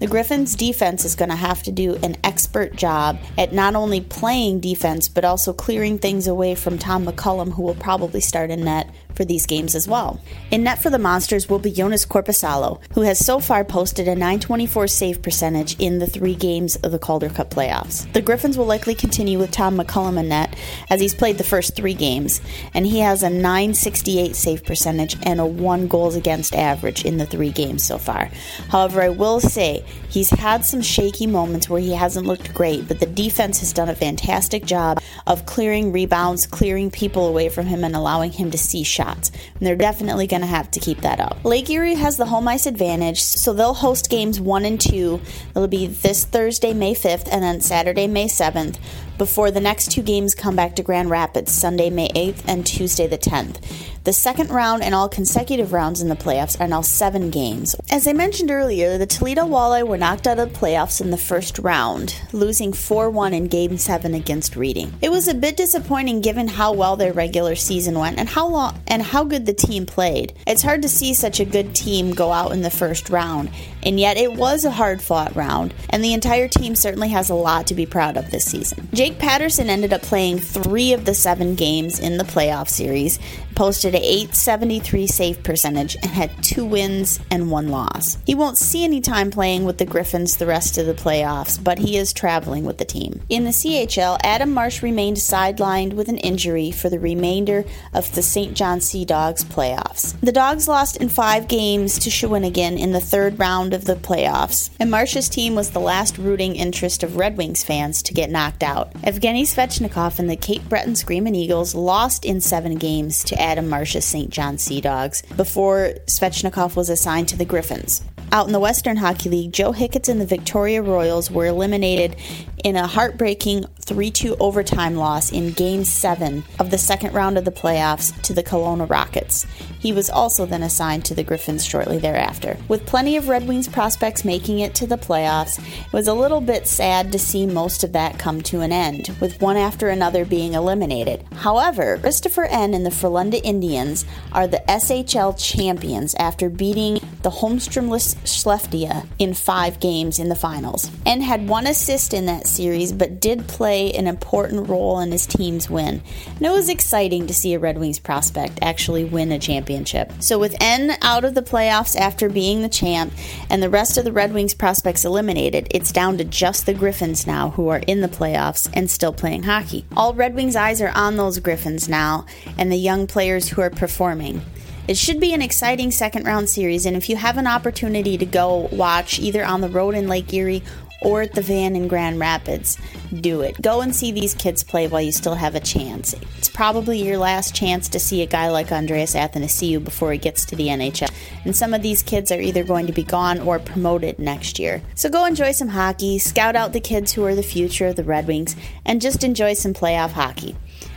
The Griffins' defense is going to have to do an expert job at not only playing defense, but also clearing things away from Tom McCullum, who will probably start in net for these games as well. In net for the Monsters will be Jonas Korpisalo, who has so far posted a nine twenty-four save percentage in the three games of the Calder Cup playoffs. The Griffins will likely continue with Tom McCullum in net, as he's played the first three games, and he has a nine sixty-eight save percentage and a one goals against average in the three games so far. However, I will say he's had some shaky moments where he hasn't looked great, but the defense has done a fantastic job of clearing rebounds, clearing people away from him, and allowing him to see shots. And they're definitely going to have to keep that up. Lake Erie has the home ice advantage, so they'll host games one and two. It'll be this Thursday, May fifth, and then Saturday, May seventh, before the next two games come back to Grand Rapids, Sunday, May eighth, and Tuesday, the tenth. The second round and all consecutive rounds in the playoffs are now seven games. As I mentioned earlier, the Toledo Walleye were knocked out of the playoffs in the first round, losing four one in Game seven against Reading. It was a bit disappointing given how well their regular season went and how long and how good the team played. It's hard to see such a good team go out in the first round, and yet it was a hard-fought round, and the entire team certainly has a lot to be proud of this season. Jake Patterson ended up playing three of the seven games in the playoff series, posted an eight seventy-three save percentage, and had two wins and one loss. He won't see any time playing with the Griffins the rest of the playoffs, but he is traveling with the team. In the C H L, Adam Marsh remained sidelined with an injury for the remainder of the Saint John Sea Dogs playoffs. The Dogs lost in five games to Shawinigan in the third round of the playoffs, and Marsh's team was the last rooting interest of Red Wings fans to get knocked out. Evgeny Svechnikov and the Cape Breton Screamin' Eagles lost in seven games to Adam Marsh Saint John Sea Dogs before Svechnikov was assigned to the Griffins. Out in the Western Hockey League, Joe Hicketts and the Victoria Royals were eliminated in a heartbreaking three two overtime loss in Game seven of the second round of the playoffs to the Kelowna Rockets. He was also then assigned to the Griffins shortly thereafter. With plenty of Red Wings prospects making it to the playoffs, it was a little bit sad to see most of that come to an end, with one after another being eliminated. However, Christopher N. and the Frölunda Indians are the S H L champions after beating the Holmströmless Skellefteå in five games in the finals. N. had one assist in that series, but did play an important role in his team's win. And it was exciting to see a Red Wings prospect actually win a championship. So with N out of the playoffs after being the champ and the rest of the Red Wings prospects eliminated, it's down to just the Griffins now, who are in the playoffs and still playing hockey. All Red Wings eyes are on those Griffins now and the young players who are performing. It should be an exciting second round series, and if you have an opportunity to go watch either on the road in Lake Erie or at the Van in Grand Rapids, do it. Go and see these kids play while you still have a chance. It's probably your last chance to see a guy like Andreas Athanasiou before he gets to the N H L. And some of these kids are either going to be gone or promoted next year. So go enjoy some hockey, scout out the kids who are the future of the Red Wings, and just enjoy some playoff hockey.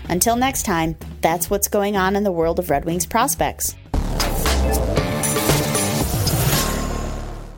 Until next time, that's what's going on in the world of Red Wings prospects.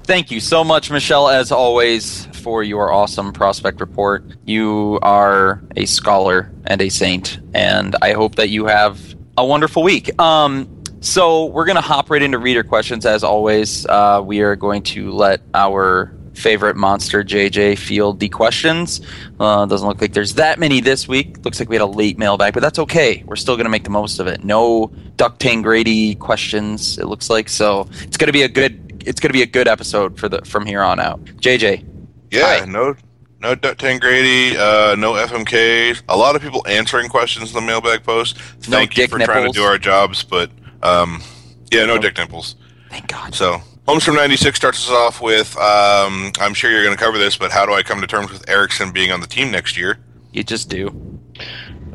Thank you so much, Michelle, as always, for your awesome prospect report. You are a scholar and a saint, and I hope that you have a wonderful week. Um, so we're going to hop right into reader questions, as always. Uh, we are going to let our favorite monster, J J, field the questions. Uh, doesn't look like there's that many this week. Looks like we had a late mailbag, but that's okay. We're still going to make the most of it. No Duck Tangrady questions, it looks like. So it's going to be a good It's going to be a good episode for the from here on out. J J. Yeah, hi. no no Duck Tangrady, uh, no F M K. A lot of people answering questions in the mailbag post. Thank no you for nipples. trying to do our jobs, but um, yeah, no, no dick nipples. Thank God. So, Holmstrom ninety-six starts us off with, um, I'm sure you're going to cover this, but how do I come to terms with Ericsson being on the team next year? You just do.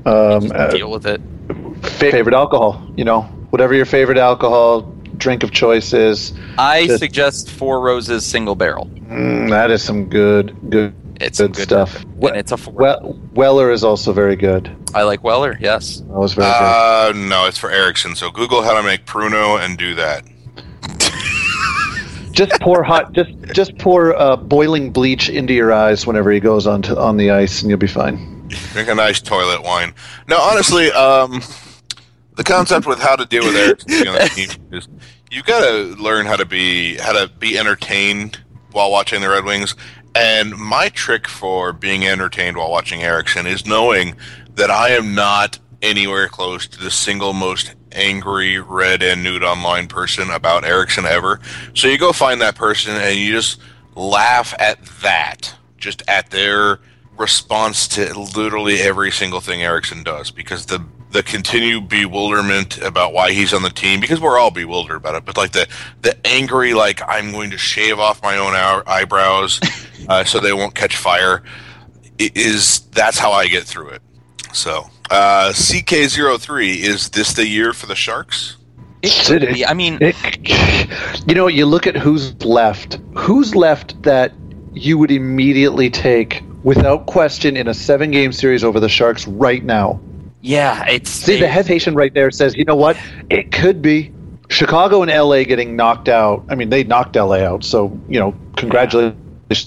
Um, uh, deal with it. Favorite alcohol, you know, whatever your favorite alcohol drink of choice is. I just suggest Four Roses Single Barrel. Mm, that is some good, good, it's good, good stuff. Well, it's a four. Well, Weller is also very good. I like Weller. Yes, that was very uh, good. No, it's for Ericsson. So Google how to make Pruno and do that. Just pour hot. Just just pour uh, boiling bleach into your eyes whenever he goes on to, on the ice, and you'll be fine. Drink a nice toilet wine. No, honestly, um, the concept with how to deal with Ericsson on the team is you got to learn how to be how to be entertained while watching the Red Wings. And my trick for being entertained while watching Ericsson is knowing that I am not anywhere close to the single most angry red and nude online person about Ericsson ever. So you go find that person and you just laugh at that, just at their response to literally every single thing Ericsson does, because the the continued bewilderment about why he's on the team, because we're all bewildered about it, but like the, the angry, like, I'm going to shave off my own our, eyebrows uh, so they won't catch fire, is that's how I get through it. So, uh, C K zero three, is this the year for the Sharks? It should be. I mean, it, you know, you look at who's left. Who's left that you would immediately take without question in a seven-game series over the Sharks right now? Yeah, it's... See, the hesitation right there says, you know what? It could be Chicago and L A getting knocked out. I mean, they knocked L A out, so, you know, congratulations. Yeah.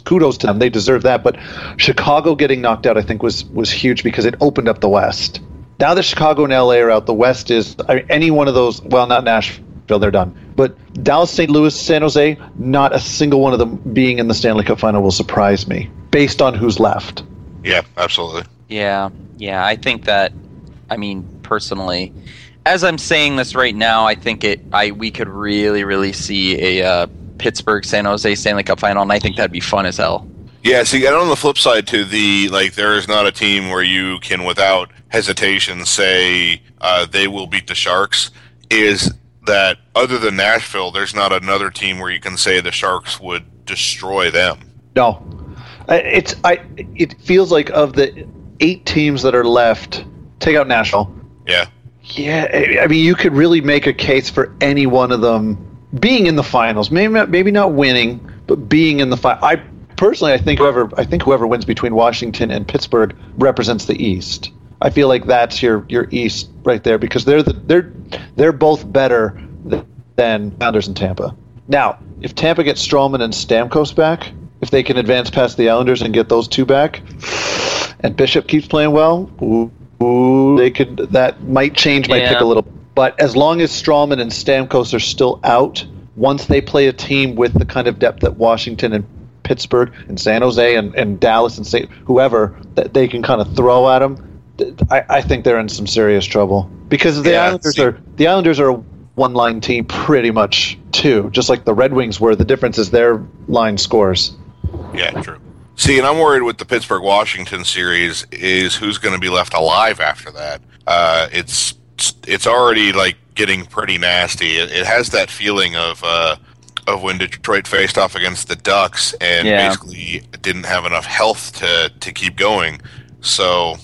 Kudos to them. They deserve that. But Chicago getting knocked out, I think, was, was huge because it opened up the West. Now that Chicago and L A are out, the West is... I mean, any one of those... Well, not Nashville, they're done. But Dallas, Saint Louis, San Jose, not a single one of them being in the Stanley Cup Final will surprise me based on who's left. Yeah, absolutely. Yeah, yeah, I think that... I mean, personally, as I'm saying this right now, I think it. I we could really, really see a uh, Pittsburgh, San Jose Stanley Cup Final, and I think that'd be fun as hell. Yeah, see, and on the flip side to the, like, there is not a team where you can, without hesitation, say uh, they will beat the Sharks, is that other than Nashville, there's not another team where you can say the Sharks would destroy them. No. It's I. It feels like of the eight teams that are left... Take out Nashville. Yeah. Yeah, I mean, you could really make a case for any one of them being in the finals. Maybe not, maybe not winning, but being in the final. I personally, I think whoever I think whoever wins between Washington and Pittsburgh represents the East. I feel like that's your, your East right there, because they're the, they're they're both better than Islanders and Tampa. Now, if Tampa gets Stroman and Stamkos back, if they can advance past the Islanders and get those two back, and Bishop keeps playing well. Ooh. Ooh, they could. That might change my yeah. pick a little. But as long as Stroman and Stamkos are still out, once they play a team with the kind of depth that Washington and Pittsburgh and San Jose and, and Dallas and Saint, whoever that they can kind of throw at them, I, I think they're in some serious trouble, because the yeah, Islanders are the Islanders are a one-line team pretty much too, just like the Red Wings were. The difference is their line scores. Yeah, true. See, and I'm worried with the Pittsburgh-Washington series is who's going to be left alive after that. Uh, it's it's already, like, getting pretty nasty. It, it has that feeling of uh, of when Detroit faced off against the Ducks and yeah. basically didn't have enough health to, to keep going. So,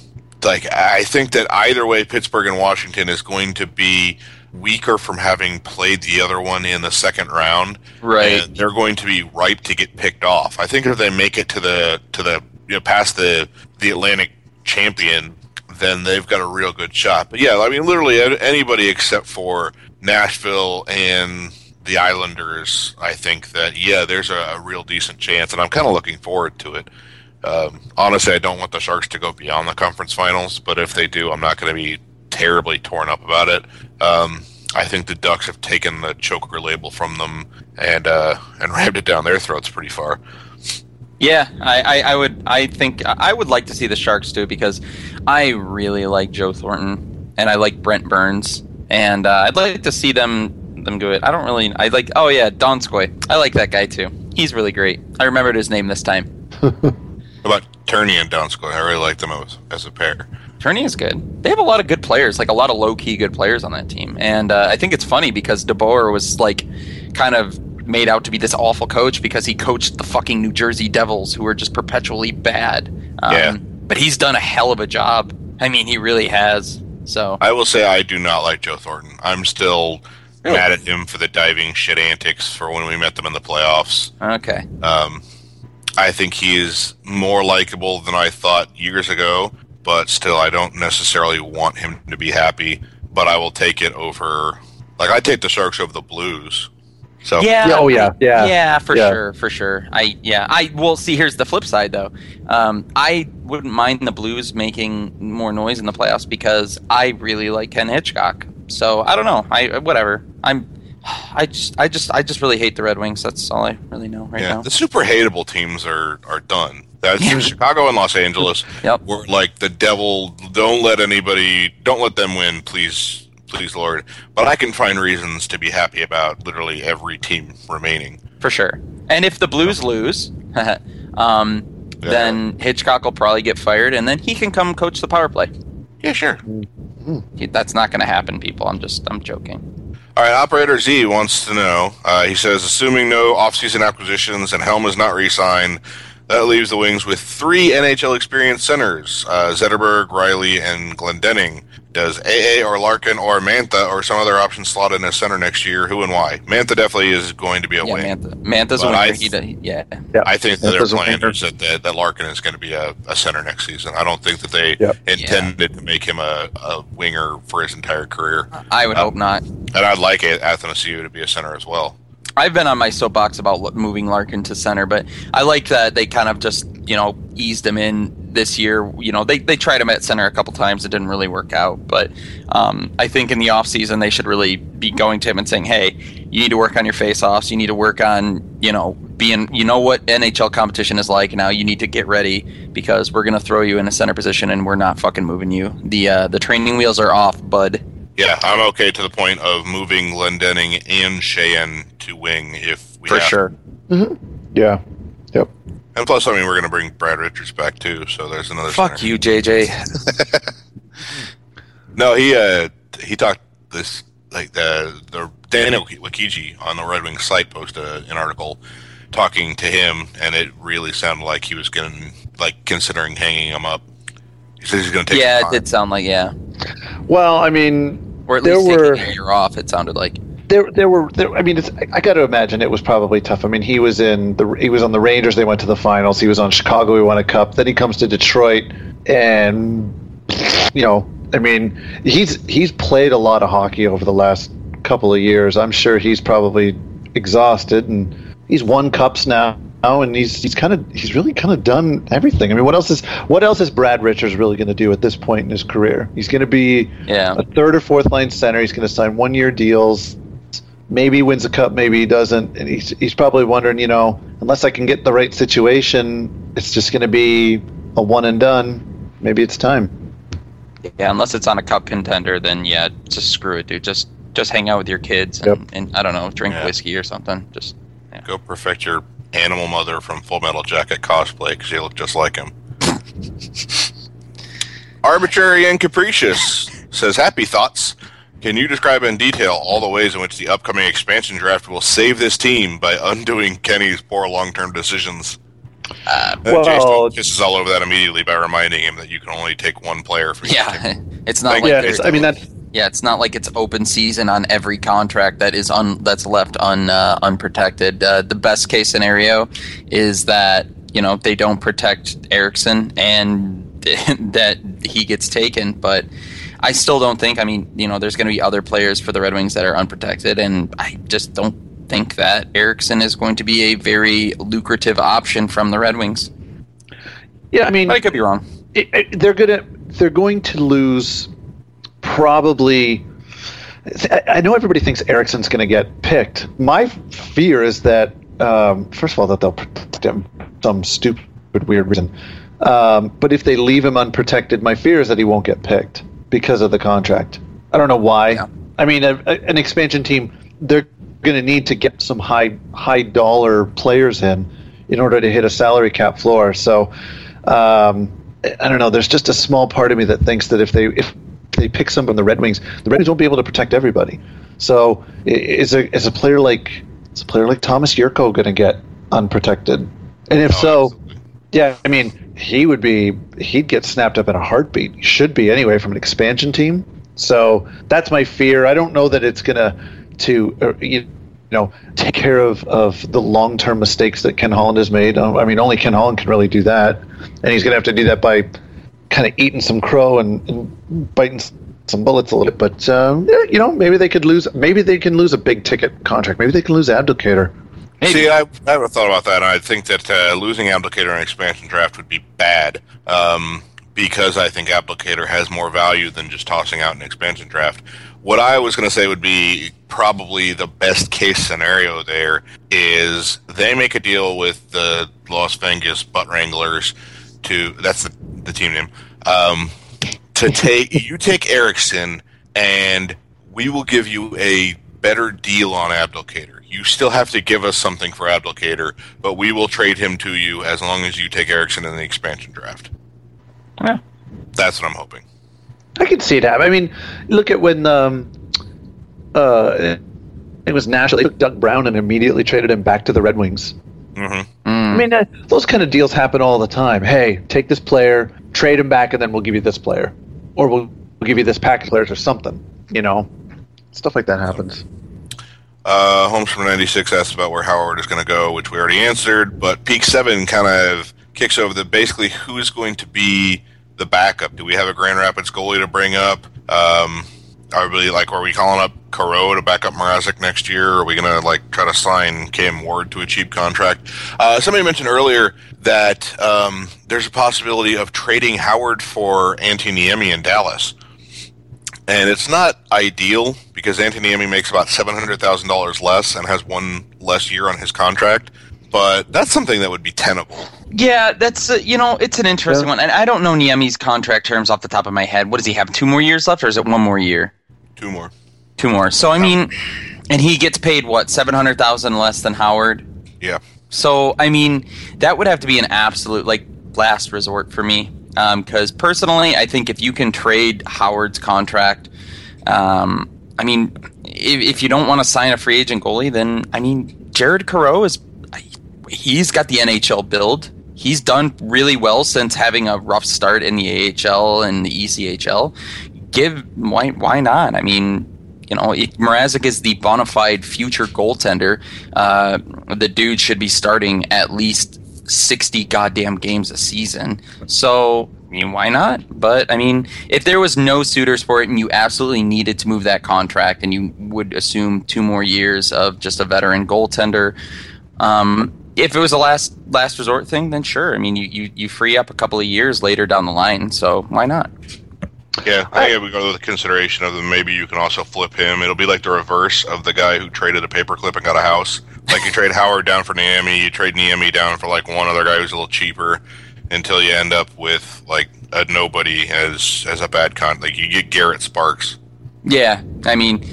like, I think that either way, Pittsburgh and Washington is going to be weaker from having played the other one in the second round, right? And they're going to be ripe to get picked off. I think if they make it to the to the you know past the the Atlantic champion, then they've got a real good shot. But yeah, I mean, literally anybody except for Nashville and the Islanders, I think that yeah, there's a, a real decent chance, and I'm kind of looking forward to it. Um, honestly, I don't want the Sharks to go beyond the conference finals, but if they do, I'm not going to be terribly torn up about it. Um, I think the Ducks have taken the choker label from them and uh, and rammed it down their throats pretty far. Yeah, I, I, I would. I think I would like to see the Sharks do, because I really like Joe Thornton and I like Brent Burns, and uh, I'd like to see them them do it. I don't really. I like. Oh yeah, Donskoy. I like that guy too. He's really great. I remembered his name this time. About Turney and Donskoy, I really like them as, as a pair. Turney is good. They have a lot of good players, like a lot of low-key good players on that team. And uh, I think it's funny because DeBoer was like kind of made out to be this awful coach because he coached the fucking New Jersey Devils, who are just perpetually bad. Um, yeah. But he's done a hell of a job I mean, he really has. So I will say I do not like Joe Thornton. I'm still really? mad at him for the diving shit antics for when we met them in the playoffs. Okay. Um, I think he is more likable than I thought years ago, but still I don't necessarily want him to be happy, but I will take it over... Like, I take the Sharks over the Blues. So yeah, oh yeah, yeah, yeah, for yeah. sure, for sure. I yeah, I well, see, here's the flip side though. Um, I wouldn't mind the Blues making more noise in the playoffs because I really like Ken Hitchcock. So I don't know. I whatever. I'm. I just, I just, I just really hate the Red Wings. That's all I really know right yeah, now. The super hateable teams are are done. That's yeah. Chicago and Los Angeles. Yep. Were like the devil. Don't let anybody. Don't let them win, please. Please, Lord. But I can find reasons to be happy about literally every team remaining. For sure. And if the Blues lose, um, yeah. then Hitchcock will probably get fired, and then he can come coach the power play. Yeah, sure. Mm-hmm. That's not going to happen, people. I'm just I'm joking. All right, Operator Z wants to know. Uh, he says, assuming no offseason acquisitions and Helm is not re-signed, that leaves the Wings with three N H L-experienced centers, uh, Zetterberg, Riley, and Glendening. Does A A or Larkin or Mantha or some other option slot in a center next year? Who and why? Mantha definitely is going to be a yeah, wing. Mantha. Mantha's but a winner. Th- yeah. yeah. I think that their plan is that, that, that Larkin is going to be a, a center next season. I don't think that they yep. intended yeah. to make him a, a winger for his entire career. I would um, hope not. And I'd like Athanasiou to be a center as well. I've been on my soapbox about moving Larkin to center, but I like that they kind of just, you know, eased him in this year. You know, they, they tried him at center a couple times. It didn't really work out. But um, I think in the offseason, they should really be going to him and saying, hey, you need to work on your faceoffs. You need to work on, you know, being, you know what N H L competition is like. Now you need to get ready because we're going to throw you in a center position and we're not fucking moving you. The, uh, the training wheels are off, bud. Yeah, I'm okay to the point of moving Glendening and Cheyenne to wing if we For have. For sure. Mm-hmm. Yeah. Yep. And plus, I mean, we're going to bring Brad Richards back, too, so there's another Fuck center. You, J J. No, he uh, he talked this, like, the, the Dan Wakiji on the Red Wings site posted a, an article talking to him, and it really sounded like he was going like considering hanging him up. He said he's going to take Yeah, it did sound like, yeah. Well, I mean... Or at least taking a year off, it sounded like. There, there were. There, I mean, it's, I got to imagine it was probably tough. I mean, he was in the. He was on the Rangers. They went to the finals. He was on Chicago. He won a cup. Then he comes to Detroit, and you know, I mean, he's he's played a lot of hockey over the last couple of years. I'm sure he's probably exhausted, and he's won cups now. Oh, and he's he's kind of he's really kind of done everything. I mean, what else is what else is Brad Richards really going to do at this point in his career? He's going to be yeah. a third or fourth line center. He's going to sign one year deals. Maybe wins a cup, maybe he doesn't. And he's he's probably wondering, you know, unless I can get the right situation, it's just going to be a one and done. Maybe it's time. Yeah, unless it's on a cup contender, then yeah, just screw it, dude. Just just hang out with your kids and, yep. and I don't know, drink yeah. whiskey or something. Just yeah. go perfect your. Animal Mother from Full Metal Jacket cosplay because you look just like him. Arbitrary and Capricious says, happy thoughts. Can you describe in detail all the ways in which the upcoming expansion draft will save this team by undoing Kenny's poor long-term decisions? Uh, well, Jason kisses all over that immediately by reminding him that you can only take one player from each yeah, team. It's not Thank like yeah, I mean that's yeah, it's not like it's open season on every contract that is un that's left un uh, unprotected. Uh, the best case scenario is that you know they don't protect Ericsson and that he gets taken. But I still don't think. I mean, you know, there's going to be other players for the Red Wings that are unprotected, and I just don't think that Ericsson is going to be a very lucrative option from the Red Wings. Yeah, I mean, but I could be wrong. It, it, they're gonna they're going to lose. Probably, I know everybody thinks Ericsson's going to get picked. My fear is that, um, first of all, that they'll protect him for some stupid, weird reason. Um, but if they leave him unprotected, my fear is that he won't get picked because of the contract. I don't know why. Yeah. I mean, a, a, an expansion team, they're going to need to get some high, high dollar players in in order to hit a salary cap floor. So, um, I don't know. There's just a small part of me that thinks that if they if they pick some from the Red Wings, the Red Wings won't be able to protect everybody. So is a is a player like is a player like Thomas Yurko going to get unprotected? And if oh, so, absolutely. Yeah, I mean, he would be, he'd get snapped up in a heartbeat. He should be anyway from an expansion team. So that's my fear. I don't know that it's going to, to you know, take care of, of the long-term mistakes that Ken Holland has made. I mean, only Ken Holland can really do that. And he's going to have to do that by kind of eating some crow and, and biting some bullets a little bit. But, um, you know, maybe they could lose, maybe they can lose a big-ticket contract. Maybe they can lose Abdelkader. Maybe. See, I, I never thought about that. I think that uh, losing Abdelkader in expansion draft would be bad um, because I think Abdelkader has more value than just tossing out an expansion draft. What I was going to say would be probably the best case scenario there is they make a deal with the Las Vegas Butt Wranglers to – that's the, the team name um, – to take – you take Ericsson and we will give you a better deal on Abdelkader. You still have to give us something for Abdelkader, but we will trade him to you as long as you take Ericsson in the expansion draft. Yeah. That's what I'm hoping. I can see it happen. I mean, look at when um, uh, it was Nashville. They took Doug Brown and immediately traded him back to the Red Wings. Mm-hmm. Mm. I mean, uh, those kind of deals happen all the time. Hey, take this player, trade him back, and then we'll give you this player. Or we'll, we'll give you this pack of players or something. You know, stuff like that happens. Okay. Uh, Holmes from ninety-six asked about where Howard is going to go, which we already answered, but Peak seven kind of kicks over the basically who is going to be the backup. Do we have a Grand Rapids goalie to bring up? Um, are we like, are we calling up Caro to back up Mrazek next year? Are we going to like try to sign Cam Ward to a cheap contract? Uh, somebody mentioned earlier that um, there's a possibility of trading Howard for Antti Niemi in Dallas. And it's not ideal because Anthony Niemi makes about seven hundred thousand dollars less and has one less year on his contract. But that's something that would be tenable. Yeah, that's, uh, you know, it's an interesting yeah. one. And I don't know Niemi's contract terms off the top of my head. What does he have, two more years left or is it one more year? Two more. Two more. So, I mean, and he gets paid, what, seven hundred thousand dollars less than Howard? Yeah. So, I mean, that would have to be an absolute, like, last resort for me. Because um, personally, I think if you can trade Howard's contract, um, I mean, if, if you don't want to sign a free agent goalie, then, I mean, Jared Caro, is he's got the N H L build. He's done really well since having a rough start in the A H L and the E C H L. Give why, why not? I mean, you know, Mrazek is the bona fide future goaltender. Uh, the dude should be starting at least sixty goddamn games a season. So, I mean, why not? But, I mean, if there was no suitors for it and you absolutely needed to move that contract and you would assume two more years of just a veteran goaltender, um, if it was a last last resort thing, then sure. I mean, you, you, you free up a couple of years later down the line, so why not? Yeah, I think if we go to the consideration of them, maybe you can also flip him. It'll be like the reverse of the guy who traded a paperclip and got a house. Like you trade Howard down for Niemi, you trade Niemi down for like one other guy who's a little cheaper, until you end up with like a nobody as as a bad con. Like you get Garrett Sparks. Yeah, I mean,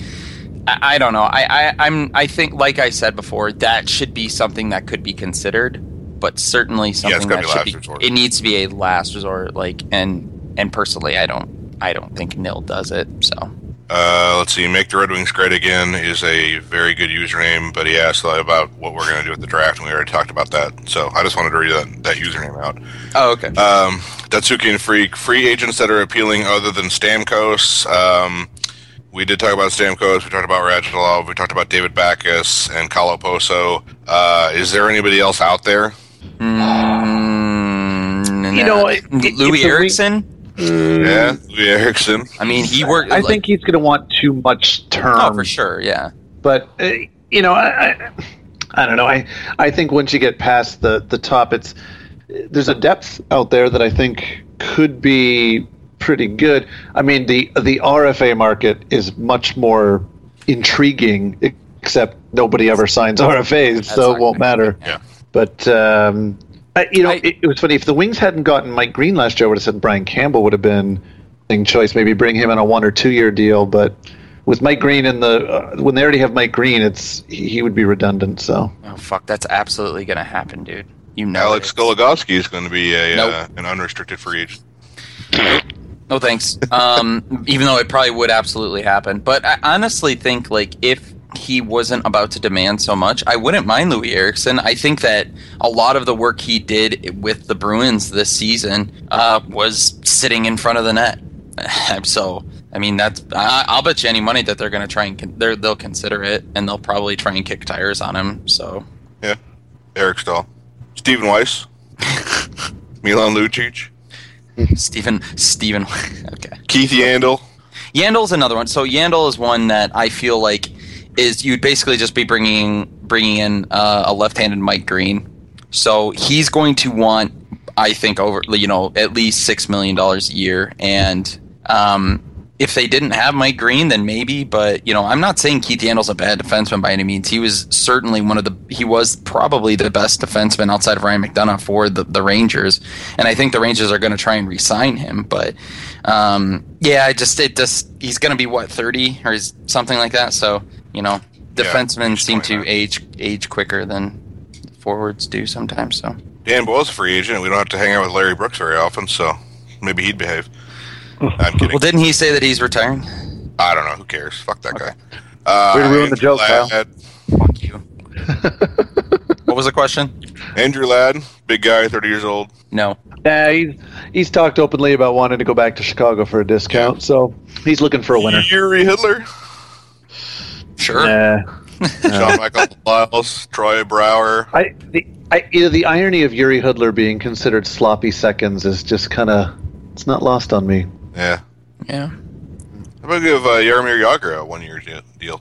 I, I don't know. I, I I'm I think like I said before, that should be something that could be considered, but certainly something yeah, that should be. Resort. It needs to be a last resort. Like and and personally, I don't I don't think Nil does it. So. Uh, let's see, Make the Red Wings Great Again is a very good username, but he asked about what we're going to do with the draft, and we already talked about that. So I just wanted to read that, that username out. Oh, okay. Um, Datsyuk and Freak, free agents that are appealing other than Stamkos. Um, we did talk about Stamkos, we talked about Radulov, we talked about David Backus and Kyle Okposo. Uh, is there anybody else out there? Mm, you know, it, it, Louis Eriksson? Yeah, Louis Eriksson. I mean, he worked. I like, think he's going to want too much term. Oh, for sure, yeah. But, uh, you know, I, I I don't know. I I think once you get past the, the top, it's there's a depth out there that I think could be pretty good. I mean, the the R F A market is much more intriguing, except nobody ever signs R F As, That's so it won't matter. Yeah. But, um I, you know, I, it, it was funny. If the Wings hadn't gotten Mike Green last year, I would have said Brian Campbell would have been a choice. Maybe bring him on a one- or two-year deal. But with Mike Green and the uh, – when they already have Mike Green, it's he, he would be redundant. So. Oh, fuck. That's absolutely going to happen, dude. You know Alex Goligoski is going to be a nope. uh, an unrestricted free agent. No thanks. Um, even though it probably would absolutely happen. But I honestly think, like, if – he wasn't about to demand so much. I wouldn't mind Louis Eriksson. I think that a lot of the work he did with the Bruins this season uh, was sitting in front of the net. So, I mean, that's I, I'll bet you any money that they're going to try and con- they'll consider it, and they'll probably try and kick tires on him. So, yeah, Eric Stahl, Stephen Weiss, Milan Lucic, Stephen Stephen. Okay, Keith Yandel. Yandel's another one. So Yandel is one that I feel like is you'd basically just be bringing bringing in uh, a left-handed Mike Green. So he's going to want, I think, over you know at least six million dollars a year. And um, if they didn't have Mike Green, then maybe. But you know, I'm not saying Keith Yandel's a bad defenseman by any means. He was certainly one of the he was probably the best defenseman outside of Ryan McDonagh for the, the Rangers. And I think the Rangers are going to try and re-sign him. But um, yeah, I just it just he's going to be what thirty or something like that. So you know, defensemen yeah, seem to age age quicker than forwards do sometimes. So. Dan Boyle's a free agent. We don't have to hang out with Larry Brooks very often, so maybe he'd behave. I'm kidding. Well, didn't he say that he's retiring? I don't know. Who cares? Fuck that okay. guy. Uh, Way to ruin Andrew the joke, Ladd. Kyle. Fuck you. What was the question? Andrew Ladd, big guy, thirty years old. No. Nah, he's, he's talked openly about wanting to go back to Chicago for a discount, so he's looking for a winner. Yuri Hitler? Sure. Nah. John Michael Lyles, Troy Brouwer. I, the, I, you know, the irony of Yuri Hudler being considered sloppy seconds is just kind of, it's not lost on me. Yeah. Yeah. How about give uh, Jaromir Jagr a one-year deal?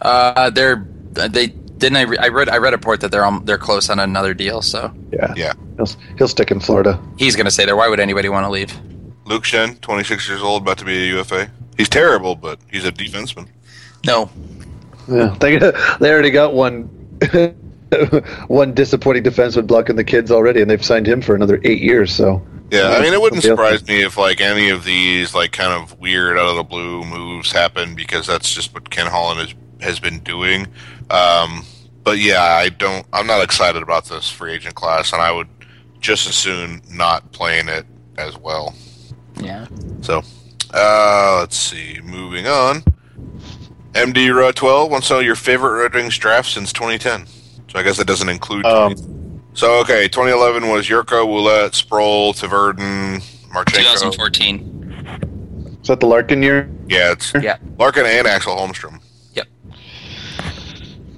Uh, they're, they didn't, I, re- I read I read a report that they're on, they're close on another deal, so. Yeah. Yeah. He'll, he'll stick in Florida. He's going to stay there. Why would anybody want to leave? Luke Shen, twenty-six years old, about to be a U F A. He's terrible, but he's a defenseman. No. Yeah, they, they already got one one disappointing defenseman blocking the kids already, and they've signed him for another eight years. So yeah, I mean, it wouldn't surprise me if like any of these like kind of weird out of the blue moves happen because that's just what Ken Holland has has been doing. Um, but yeah, I don't. I'm not excited about this free agent class, and I would just as soon not playing it as well. Yeah. So uh, let's see. Moving on. M D Row twelve wants to know your favorite Red Wings draft since twenty ten. So I guess that doesn't include um, So, okay, twenty eleven was Yurko, Ouellette, Sproul, Tverden, Marchenko. twenty fourteen. Is that the Larkin year? Yeah, it's yeah. Larkin and Axel Holmstrom. Yep.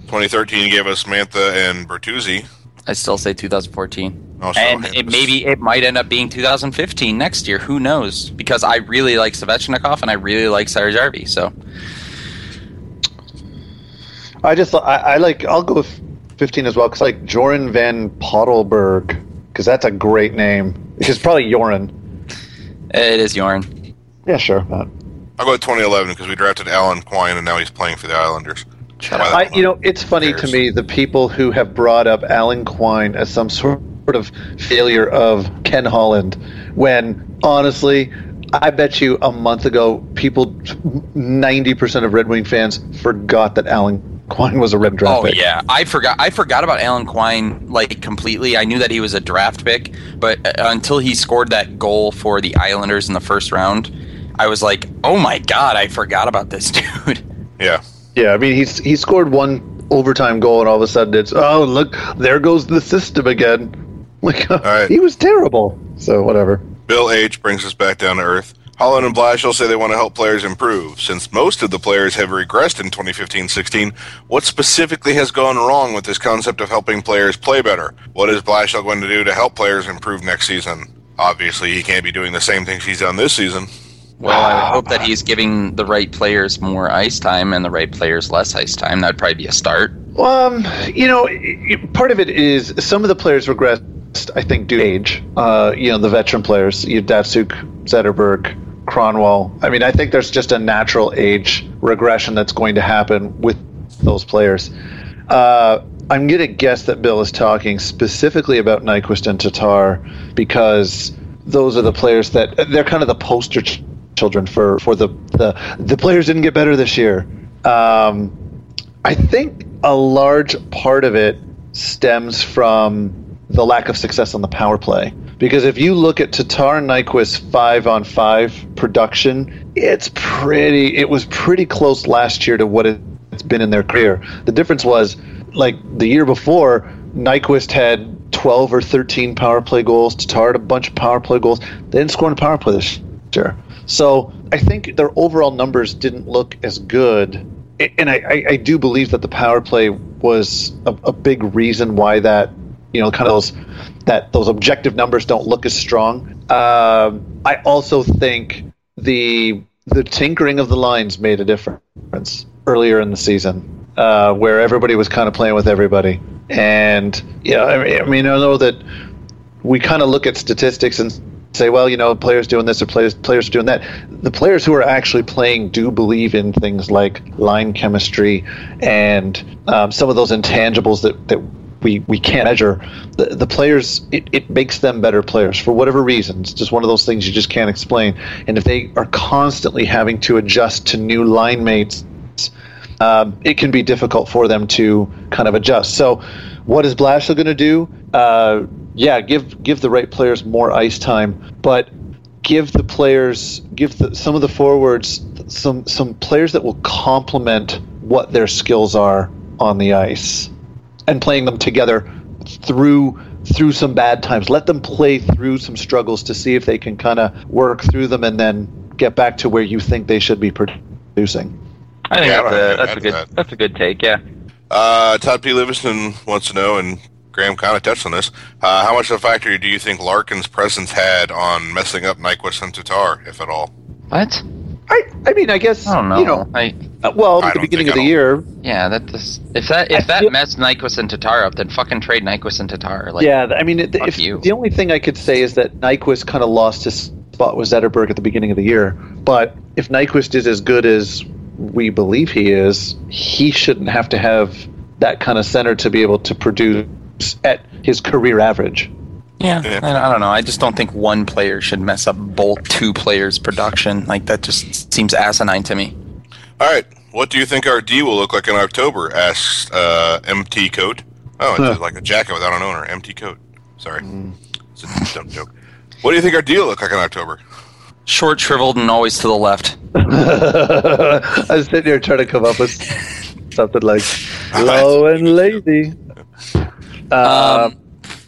twenty thirteen gave us Mantha and Bertuzzi. I still say two thousand fourteen. Oh, so and it maybe it might end up being two thousand fifteen next year. Who knows? Because I really like Svechnikov and I really like Sarijärvi, so... I just I, I like I'll go with fifteen as well because like Joran van Potelberg because that's a great name. It's probably Joran. It is Joran. Yeah, sure. But. I'll go with twenty eleven because we drafted Alan Quine and now he's playing for the Islanders. I, you know, it's funny to me the people who have brought up Alan Quine as some sort of failure of Ken Holland when honestly. I bet you a month ago, people, ninety percent of Red Wing fans forgot that Alan Quine was a Red draft oh, pick. Oh, yeah. I forgot I forgot about Alan Quine, like, completely. I knew that he was a draft pick, but until he scored that goal for the Islanders in the first round, I was like, oh, my God, I forgot about this dude. Yeah. Yeah, I mean, he's he scored one overtime goal, and all of a sudden it's, oh, look, there goes the system again. Like, right. He was terrible. So, whatever. Bill H. brings us back down to earth. Holland and Blashill say they want to help players improve. Since most of the players have regressed in twenty fifteen sixteen, what specifically has gone wrong with this concept of helping players play better? What is Blashill going to do to help players improve next season? Obviously, he can't be doing the same things he's done this season. Well, I would hope that he's giving the right players more ice time and the right players less ice time. That would probably be a start. Um, you know, part of it is some of the players regress. I think due to age, uh, you know, the veteran players, you Datsyuk, Zetterberg, Kronwall. I mean, I think there's just a natural age regression that's going to happen with those players. Uh, I'm going to guess that Bill is talking specifically about Nyquist and Tatar because those are the players that they're kind of the poster ch- children for, for the, the the players didn't get better this year. Um, I think a large part of it stems from the lack of success on the power play. Because if you look at Tatar and Nyquist's five-on-five production, it's pretty. It was pretty close last year to what it it's been in their career. The difference was, like, the year before, Nyquist had twelve or thirteen power play goals. Tatar had a bunch of power play goals. They didn't score in power play this year. So I think their overall numbers didn't look as good. And I, I, I do believe that the power play was a, a big reason why that, you know, kind of those, that those objective numbers don't look as strong. Uh, I also think the the tinkering of the lines made a difference earlier in the season, uh, where everybody was kind of playing with everybody. And, you know, I mean, I mean, I know that we kind of look at statistics and say, well, you know, players doing this or players players doing that. The players who are actually playing do believe in things like line chemistry and um, some of those intangibles that, that we, we can't measure. The, the players, it, it makes them better players for whatever reason. It's just one of those things you just can't explain. And if they are constantly having to adjust to new line mates, Um, it can be difficult for them to kind of adjust. So what is Blashill going to do? Uh, yeah, give give the right players more ice time, but give the players, give the, some of the forwards, some some players that will complement what their skills are on the ice and playing them together through through some bad times. Let them play through some struggles to see if they can kind of work through them and then get back to where you think they should be producing. I think yeah, that's, I a, that's a good that. that's a good take, yeah. Uh, Todd P. Livingston wants to know, and Graham kind of touched on this, uh, how much of a factor do you think Larkin's presence had on messing up Nyquist and Tatar, if at all? What? I I mean, I guess, I don't know. You know I, uh, well, at the beginning of the year. Yeah, that this, if that if I that feel, messed Nyquist and Tatar up, then fucking trade Nyquist and Tatar. Like, yeah, I mean, it, if, the only thing I could say is that Nyquist kind of lost his spot with Zetterberg at the beginning of the year. But if Nyquist is as good as we believe he is, he shouldn't have to have that kind of center to be able to produce at his career average. Yeah, I don't know. I just don't think one player should mess up both two players' production. Like, that just seems asinine to me. All right. What do you think our D will look like in October? Asks uh, M T Coat. Oh, it's huh. like a jacket without an owner. M T Coat. Sorry. Mm. It's a dumb joke. What do you think our D will look like in October? Short, shriveled, and always to the left. I was sitting here trying to come up with something like low and lazy. Uh, um,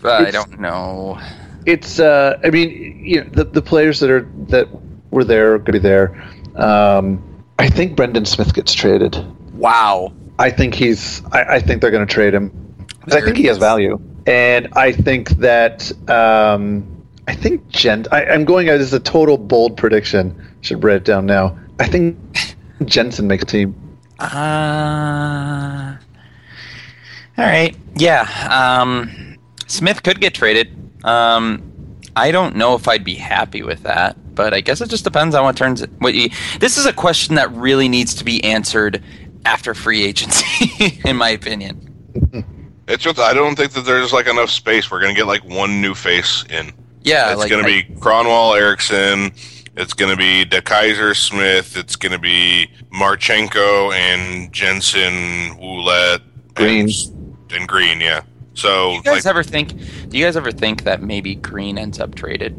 I don't know. It's, uh, I mean, you know, the the players that are that were there are going to be there. Um, I think Brendan Smith gets traded. Wow. I think he's. I, I think they're going to trade him because I think he has value, and I think that. Um, I think Jen. I, I'm going out as a total bold prediction. Should write it down now. I think Jensen makes the team. Uh, all right. Yeah. Um, Smith could get traded. Um, I don't know if I'd be happy with that, but I guess it just depends on what turns. What you, this is a question that really needs to be answered after free agency, in my opinion. It's just I don't think that there's like enough space. We're gonna get like one new face in. Yeah, it's like, going to be Kronwall, Ericsson. It's going to be DeKeyser, Smith. It's going to be Marchenko and Jensen, Ouellette, Green, and, and Green. Yeah. So, do you guys like, ever think? Do you guys ever think that maybe Green ends up traded?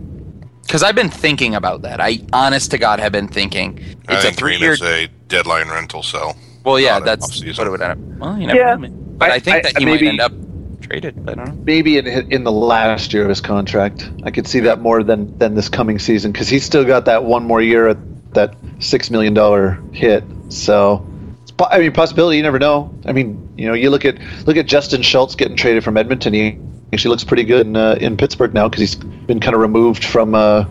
Because I've been thinking about that. I, honest to God, have been thinking. It's I think a three-year Green is a deadline rental. So, well, yeah, that's what it would end up. Well, you never yeah. know. But I, I think I, that he maybe, might end up. Traded, I don't know. Maybe in in the last year of his contract, I could see that more than, than this coming season because he's still got that one more year at that six million dollar hit. So, it's, I mean, possibility. You never know. I mean, you know, you look at look at Justin Schultz getting traded from Edmonton. He actually looks pretty good in uh, in Pittsburgh now because he's been kind of removed from a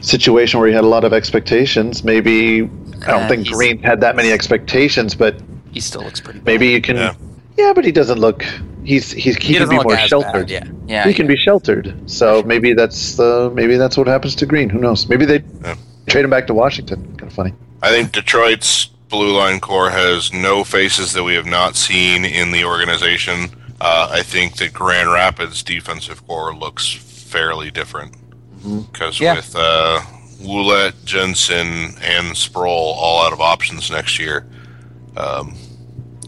situation where he had a lot of expectations. Maybe I don't uh, think Green had that many expectations, but he still looks pretty. Maybe bad. You can, yeah. yeah, but he doesn't look. He's, he's he, he can be more sheltered. Bad, yeah. Yeah, he yeah. can be sheltered. So maybe that's uh, maybe that's what happens to Green. Who knows? Maybe they yeah. trade him back to Washington. Kind of funny. I think Detroit's blue line core has no faces that we have not seen in the organization. Uh, I think that Grand Rapids' defensive core looks fairly different because mm-hmm. yeah. with uh, Ouellette, Jensen, and Sproul all out of options next year, um,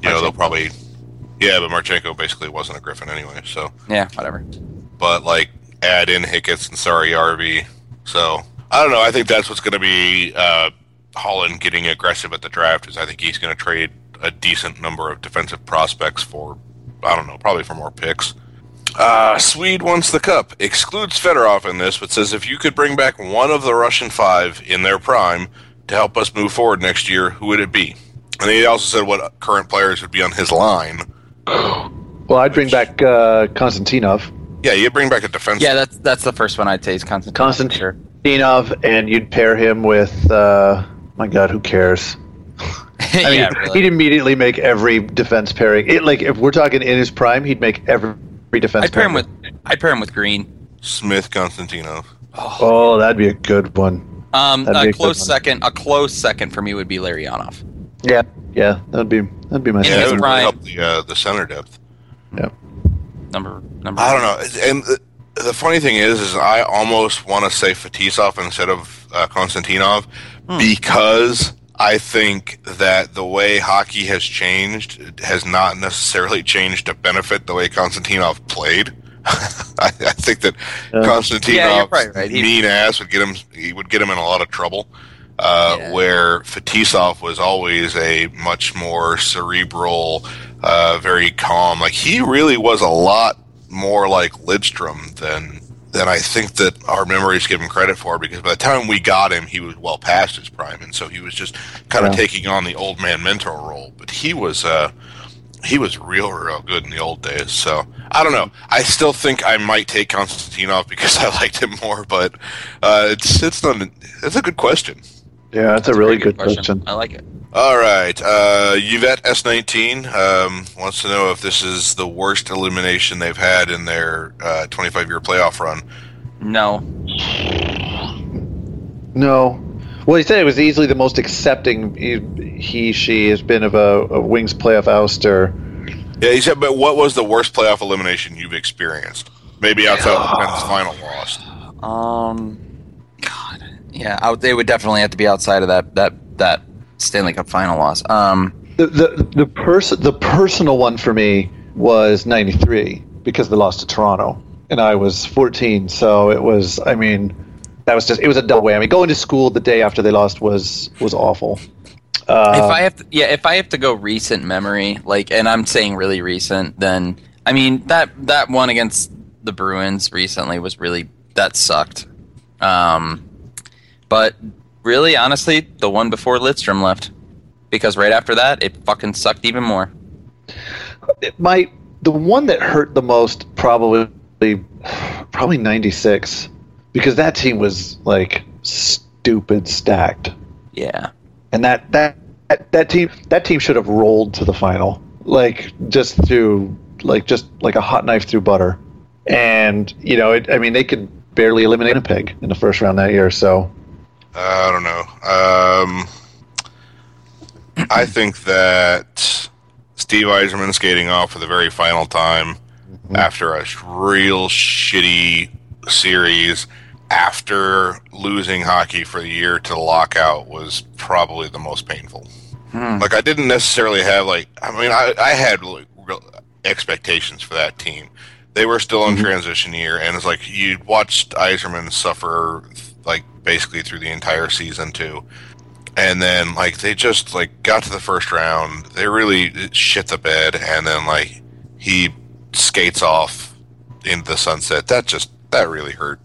you I know they'll probably. Yeah, but Marchenko basically wasn't a Griffin anyway, so... Yeah, whatever. But, like, add in Hicketts and Saari-Arvi. So, I don't know. I think that's what's going to be uh, Holland getting aggressive at the draft, is I think he's going to trade a decent number of defensive prospects for, I don't know, probably for more picks. Uh, Swede wants the cup. Excludes Fedorov in this, but says if you could bring back one of the Russian five in their prime to help us move forward next year, who would it be? And he also said what current players would be on his line. Well, I'd which, bring back uh, Konstantinov. Yeah, you'd bring back a defenseman. Yeah, that's that's the first one I'd say is Konstantinov. Konstantinov, sure. And you'd pair him with, uh, my God, who cares? I mean, yeah, really. He'd immediately make every defense pairing. It, like, if we're talking in his prime, he'd make every defense I'd pair pairing. Him with, I'd pair him with Green. Smith, Konstantinov. Oh, oh that'd be a good one. Um, a, a close second, one. A close second for me would be Larionov. Yeah, yeah, that'd be that'd be my. Yeah, that would really help the uh, the center depth. Yeah, number number. I don't know, and the, the funny thing is, is I almost want to say Fetisov instead of uh, Konstantinov hmm. because I think that the way hockey has changed it has not necessarily changed to benefit the way Konstantinov played. I, I think that uh, Konstantinov's yeah, right. mean ass would get him. He would get him in a lot of trouble. Uh, yeah. Where Fetisov was always a much more cerebral, uh, very calm. Like, he really was a lot more like Lidstrom than than I think that our memories give him credit for, because by the time we got him, he was well past his prime, and so he was just kind of yeah. taking on the old man mentor role. But he was uh, he was real, real good in the old days. So, I don't know. I still think I might take Konstantinov because I liked him more, but uh, it's it's not it's a good question. Yeah, that's, that's a really a good, good question. question. I like it. All right. Uh, Yvette S nineteen um, wants to know if this is the worst elimination they've had in their uh, twenty-five year playoff run. No. No. Well, he said it was easily the most accepting he, he she has been of a, a Wings playoff ouster. Yeah, he said, but what was the worst playoff elimination you've experienced? Maybe outside of the final loss. Um. God. Yeah, I would, they would definitely have to be outside of that that, that Stanley Cup final loss. Um, the the the, pers- the personal one for me was ninety-three because they lost to Toronto, and I was fourteen, so it was. I mean, that was just it was a double whammy. I mean, going to school the day after they lost was was awful. Uh, if I have to, yeah, if I have to go recent memory, like, and I'm saying really recent, then I mean that that one against the Bruins recently was really that sucked. Um, But really, honestly, the one before Lidstrom left, because right after that, it fucking sucked even more. It might, the one that hurt the most probably probably ninety-six, because that team was like stupid stacked. Yeah, and that that that, that team that team should have rolled to the final, like just through like just like a hot knife through butter, and you know, it, I mean, they could barely eliminate a pig in the first round that year, so. I don't know. Um, I think that Steve Yzerman skating off for the very final time mm-hmm. after a real shitty series, after losing hockey for the year to the lockout, was probably the most painful. Hmm. Like, I didn't necessarily have, like, I mean, I, I had like, real expectations for that team. They were still in mm-hmm. transition year, and it's like you watched Yzerman suffer like basically through the entire season too, and then like they just like got to the first round, they really shit the bed, and then like he skates off into the sunset. That just that really hurt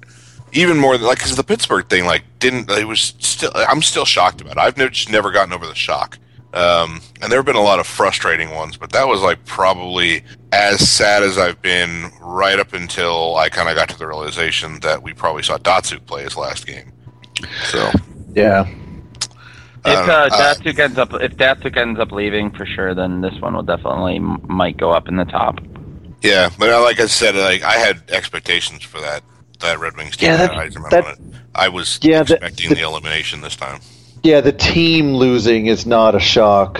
even more than, like, because the Pittsburgh thing like didn't. It was still I'm still shocked about it. I've never, just never gotten over the shock. Um, and there have been a lot of frustrating ones, but that was like probably as sad as I've been right up until I kind of got to the realization that we probably saw Datsyuk play his last game. So yeah, if uh, Datsyuk ends up if Datsyuk ends up leaving for sure, then this one will definitely might go up in the top. Yeah, but like I said, like I had expectations for that that Red Wings team. Yeah, that, I, that, I was yeah, expecting that, the elimination this time. Yeah, the team losing is not a shock.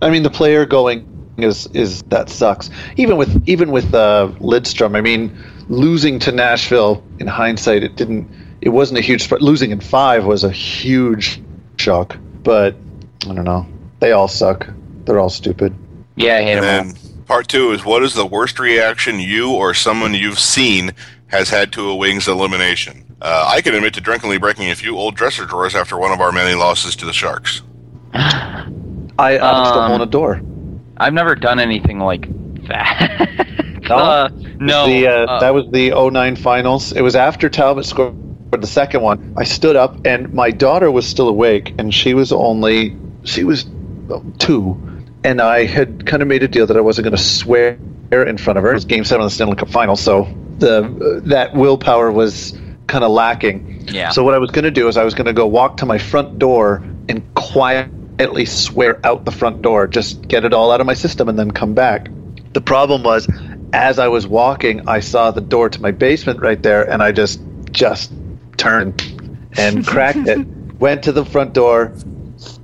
I mean, the player going is is that sucks. Even with even with uh, Lidstrom, I mean, losing to Nashville in hindsight, it didn't. It wasn't a huge. Losing in five was a huge shock. But I don't know. They all suck. They're all stupid. Yeah, I hate them. And then part two is, what is the worst reaction you or someone you've seen has had to a Wings elimination? Uh, I can admit to drunkenly breaking a few old dresser drawers after one of our many losses to the Sharks. I uh, um, on a door. I've never done anything like that. No, uh, no the, uh, uh, that was the oh nine finals. It was after Talbot scored the second one. I stood up, and my daughter was still awake, and she was only she was two, and I had kind of made a deal that I wasn't going to swear in front of her. It was Game Seven of the Stanley Cup Final, so the uh, that willpower was kind of lacking. Yeah. So what I was going to do is I was going to go walk to my front door and quietly swear out the front door, just get it all out of my system, and then come back. The problem was, as I was walking, I saw the door to my basement right there, and I just just turned and cracked it. Went to the front door,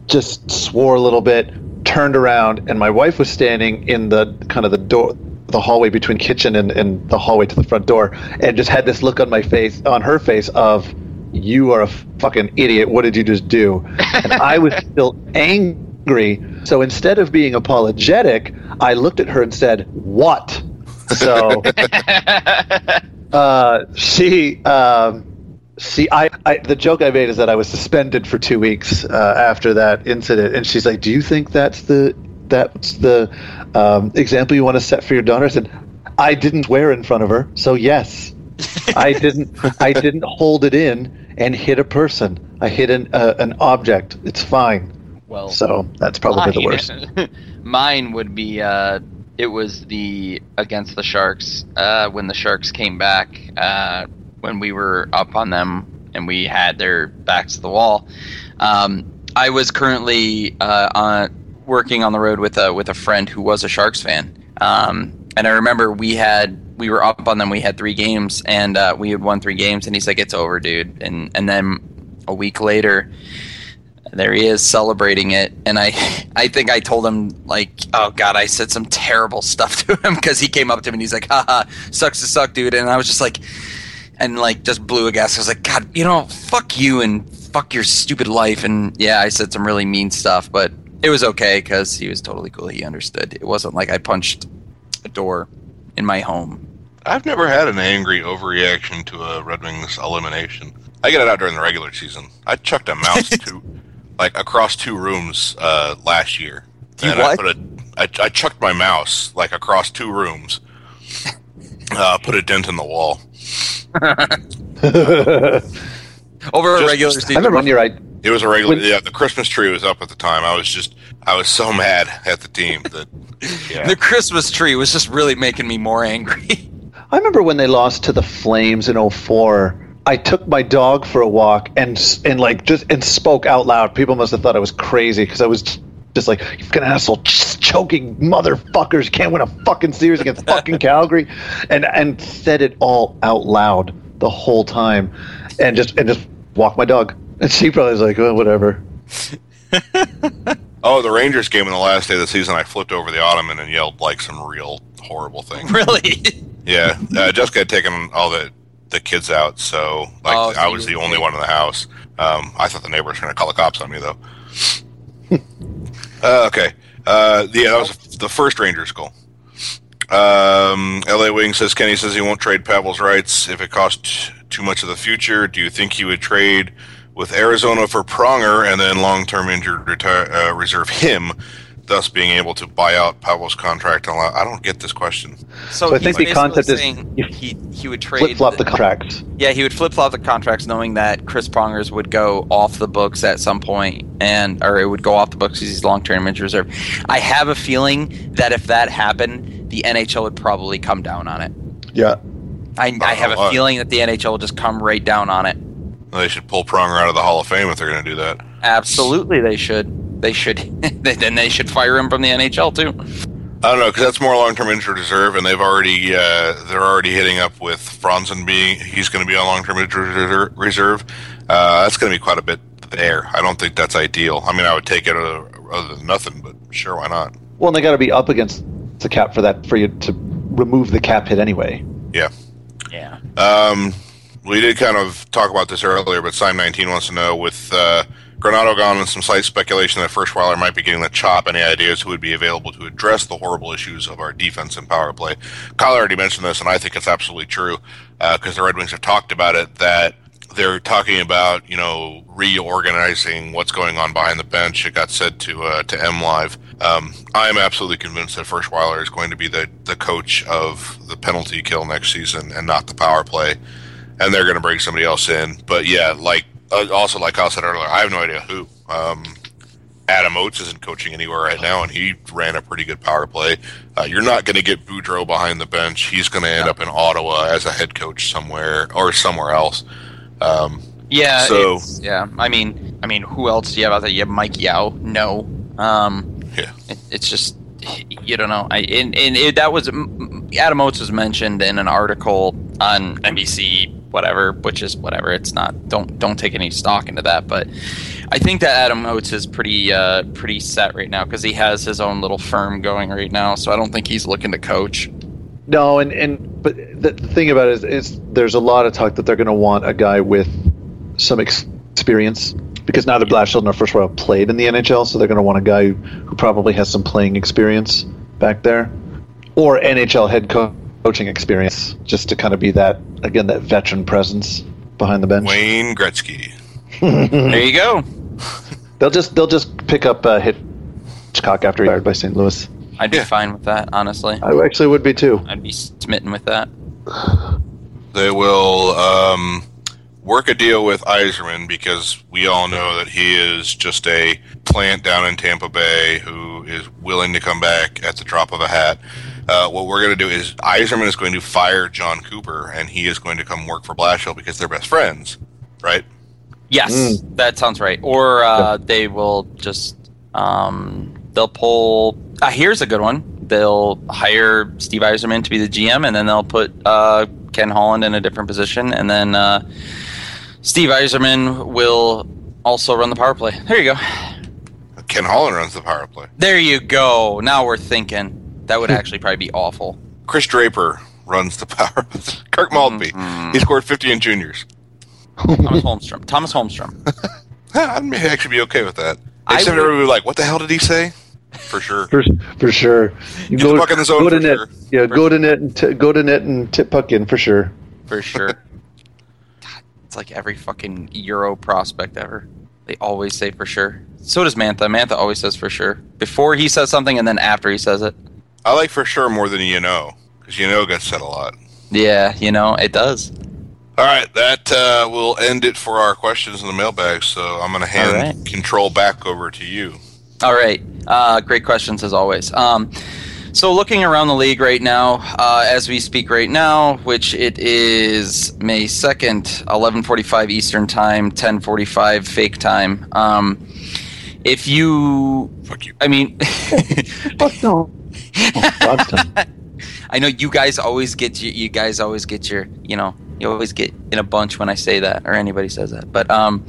just swore a little bit, turned around, and my wife was standing in the kind of the door, the hallway between kitchen and, and the hallway to the front door, and just had this look on my face, on her face, of "You are a fucking idiot. What did you just do?" And I was still angry, so instead of being apologetic, I looked at her and said, "What?" So, uh, she, um, she, I, I, the joke I made is that I was suspended for two weeks uh, after that incident, and she's like, "Do you think that's the that's the um, example you want to set for your daughter?" I said, "I didn't swear in front of her, so yes, I didn't, I didn't hold it in and hit a person. I hit an uh, an object. It's fine." Well, so that's probably mine, the worst. Mine would be. Uh... It was the against the Sharks uh, when the Sharks came back uh, when we were up on them and we had their backs to the wall. Um, I was currently uh, on, working on the road with a with a friend who was a Sharks fan, um, and I remember we had we were up on them. We had three games and uh, we had won three games, and he's like, "It's over, dude." And and then a week later, there he is celebrating it, and I I think I told him, like, oh, God, I said some terrible stuff to him because he came up to me and he's like, haha, sucks to suck, dude. And I was just like, and, like, just blew a gas. I was like, God, you know, fuck you and fuck your stupid life. And, yeah, I said some really mean stuff, but it was okay because he was totally cool. He understood. It wasn't like I punched a door in my home. I've never had an angry overreaction to a Red Wings elimination. I get it out during the regular season. I chucked a mouse, too. Like, across two rooms uh, last year. You and what? I, put a, I, I chucked my mouse, like, across two rooms. Uh, put a dent in the wall. Over just, a regular season. I remember when you're right. It was a regular... When, yeah, the Christmas tree was up at the time. I was just... I was so mad at the team that... Yeah. The Christmas tree was just really making me more angry. I remember when they lost to the Flames in oh four... I took my dog for a walk and and like just and spoke out loud. People must have thought I was crazy because I was just like, "You fucking asshole, choking motherfuckers! You can't win a fucking series against fucking Calgary," and and said it all out loud the whole time, and just and just walked my dog. And she probably was like, "Well, whatever." Oh, the Rangers game on the last day of the season, I flipped over the ottoman and yelled like some real horrible thing. Really? Yeah, uh, Jessica had taken all the. the kids out, so like oh, I was the only one in the house. Um, I thought the neighbors were going to call the cops on me, though. uh, okay. Uh, yeah, that was the first Rangers goal. Um, L A Wing says, Kenny says he won't trade Pavel's rights if it costs too much of the future. Do you think he would trade with Arizona for Pronger and then long-term injured retire, uh, reserve him, thus being able to buy out Pavel's contract? And allow- I don't get this question. So, so I think the concept is he, he would trade flip-flop the, the contracts. Yeah, he would flip-flop the contracts knowing that Chris Pronger's would go off the books at some point, and or it would go off the books because he's long-term injured reserve. I have a feeling that if that happened, the N H L would probably come down on it. Yeah. I, I have a feeling that the N H L will just come right down on it. Well, they should pull Pronger out of the Hall of Fame if they're going to do that. Absolutely, they should. They should, then they should fire him from the N H L too. I don't know, because that's more long-term injured reserve, and they've already uh, they're already hitting up with Franzen being he's going to be on long-term injured reserve. Uh, that's going to be quite a bit there. I don't think that's ideal. I mean, I would take it other, other than nothing, but sure, why not? Well, and they got to be up against the cap for that for you to remove the cap hit anyway. Yeah. Yeah. Um, we did kind of talk about this earlier, but Sime nineteen wants to know with. Uh, Granato gone and some slight speculation that Firstweiler might be getting the chop. Any ideas who would be available to address the horrible issues of our defense and power play? Kyle already mentioned this, and I think it's absolutely true because uh, the Red Wings have talked about it, that they're talking about, you know, reorganizing what's going on behind the bench. It got said to uh, to M Live. Um, I'm absolutely convinced that Firschweiler is going to be the, the coach of the penalty kill next season and not the power play, and they're going to bring somebody else in. But yeah, like uh, also like Kyle said earlier, I have no idea who. Um, Adam Oates isn't coaching anywhere right now, and he ran a pretty good power play. Uh, you're not going to get Boudreau behind the bench. He's going to end up in Ottawa as a head coach somewhere or somewhere else. Um, yeah, so yeah. I mean, I mean, who else do you have out there? You have Mike Yao? No. Um, yeah. It, it's just you don't know. I and, and it, that was Adam Oates was mentioned in an article on N B C. Whatever, which is whatever. It's not. Don't don't take any stock into that. But I think that Adam Oates is pretty uh, pretty set right now because he has his own little firm going right now. So I don't think he's looking to coach. No, and and but the thing about it is, is there's a lot of talk that they're going to want a guy with some ex- experience because neither Blashill nor Firschweiler played in the N H L, so they're going to want a guy who probably has some playing experience back there or N H L head coach. Coaching experience, just to kind of be that again, that veteran presence behind the bench. Wayne Gretzky. There you go. They'll just they'll just pick up uh, Hitchcock after he retired by Saint Louis. I'd be yeah. fine with that, honestly. I actually would be too. I'd be smitten with that. They will um, work a deal with Yzerman because we all know that he is just a plant down in Tampa Bay who is willing to come back at the drop of a hat. Uh, what we're going to do is Yzerman is going to fire John Cooper, and he is going to come work for Blashill because they're best friends, right? Yes, mm. that sounds right. Or uh, yeah. they will just um, – they'll pull uh, – here's a good one. They'll hire Steve Yzerman to be the G M, and then they'll put uh, Ken Holland in a different position, and then uh, Steve Yzerman will also run the power play. There you go. Ken Holland runs the power play. There you go. Now we're thinking. That would actually probably be awful. Chris Draper runs the power. Kirk Maltby. Mm-hmm. He scored fifty in juniors. Thomas Holmstrom. Thomas Holmstrom. I'd actually be okay with that. Except everybody would be like, what the hell did he say? For sure. For, for sure. You go, puck in the zone go to net. Sure. Yeah, for go to net and t- go to net and tip puck in for sure. For sure. God, it's like every fucking Euro prospect ever. They always say for sure. So does Mantha. Mantha always says for sure. Before he says something and then after he says it. I like for sure more than you know, because you know gets said a lot. Yeah, you know, it does. All right, that uh, will end it for our questions in the mailbag, so I'm going to hand right. control back over to you. All right. Uh, great questions, as always. Um, so looking around the league right now, uh, as we speak right now, which it is May second, eleven forty-five Eastern Time, ten forty-five fake time. Um, if you... Fuck you. I mean... Fuck no. I know you guys always get your, you guys always get your you know you always get in a bunch when I say that or anybody says that, but um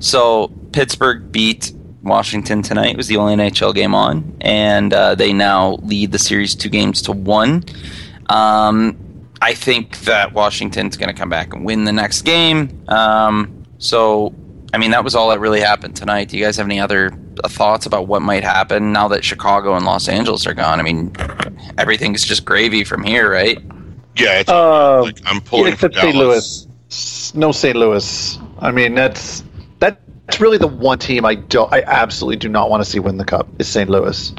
so Pittsburgh beat Washington tonight. It was the only N H L game on, and uh, they now lead the series two games to one. um I think that Washington's going to come back and win the next game. Um so I mean, that was all that really happened tonight. Do you guys have any other thoughts about what might happen now that Chicago and Los Angeles are gone? I mean, everything's just gravy from here, right? Yeah, it's, uh, like, I'm pulling except for Dallas. Saint Louis. No Saint Louis. I mean, that's that's really the one team I don't. I absolutely do not want to see win the Cup is Saint Louis.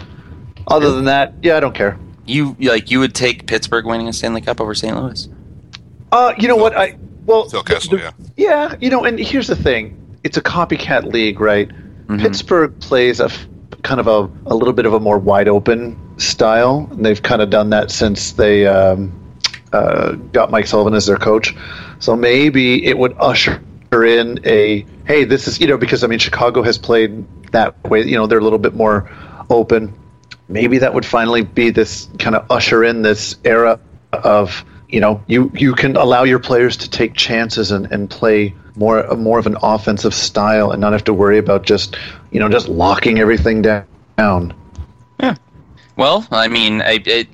Other than that, yeah, I don't care. You like you would take Pittsburgh winning a Stanley Cup over Saint Louis? Uh, you know Phil, what? I well, Phil Kessel, the, yeah, yeah. You know, and here's the thing. It's a copycat league, right? Mm-hmm. Pittsburgh plays a f- kind of a, a little bit of a more wide open style. And they've kind of done that since they um, uh, got Mike Sullivan as their coach. So maybe it would usher in a, hey, this is, you know, because, I mean, Chicago has played that way. You know, they're a little bit more open. Maybe that would finally be this kind of usher in this era of, you know, you, you can allow your players to take chances and, and play more more of an offensive style and not have to worry about just, you know, just locking everything down. Yeah. Well, I mean, I, it,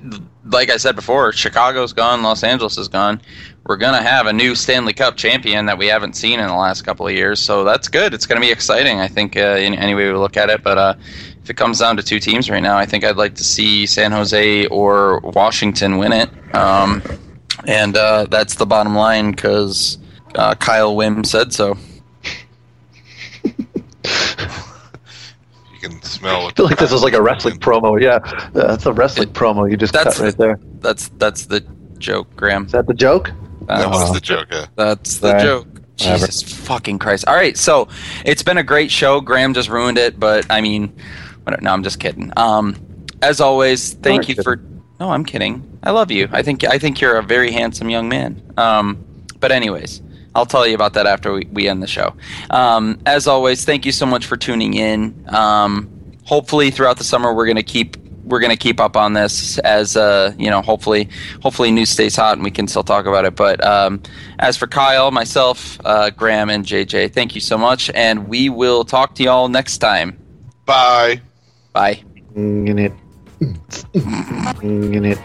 like I said before, Chicago's gone, Los Angeles is gone. We're going to have a new Stanley Cup champion that we haven't seen in the last couple of years, so that's good. It's going to be exciting, I think, uh, in any way we look at it. But uh, if it comes down to two teams right now, I think I'd like to see San Jose or Washington win it. Um, and uh, that's the bottom line because... uh, Kyle Wim said so. You can smell. I feel like this is like a wrestling promo. Yeah, that's a wrestling it, promo. You just that's cut right the, there. That's that's the joke, Graham. Is that the joke? That's, that was the joke. Yeah. That's the right. joke. Jesus Whatever. fucking Christ! All right, so it's been a great show. Graham just ruined it, but I mean, whatever. No, I'm just kidding. Um, as always, thank You're you kidding. for. No, I'm kidding. I love you. I think I think you're a very handsome young man. Um, but anyways, I'll tell you about that after we, we end the show. Um, as always, thank you so much for tuning in. Um, hopefully, throughout the summer, we're gonna keep we're gonna keep up on this. As uh, you know, hopefully, hopefully, news stays hot and we can still talk about it. But um, as for Kyle, myself, uh, Graham, and J J, thank you so much, and we will talk to y'all next time. Bye. Bye. In it. In it.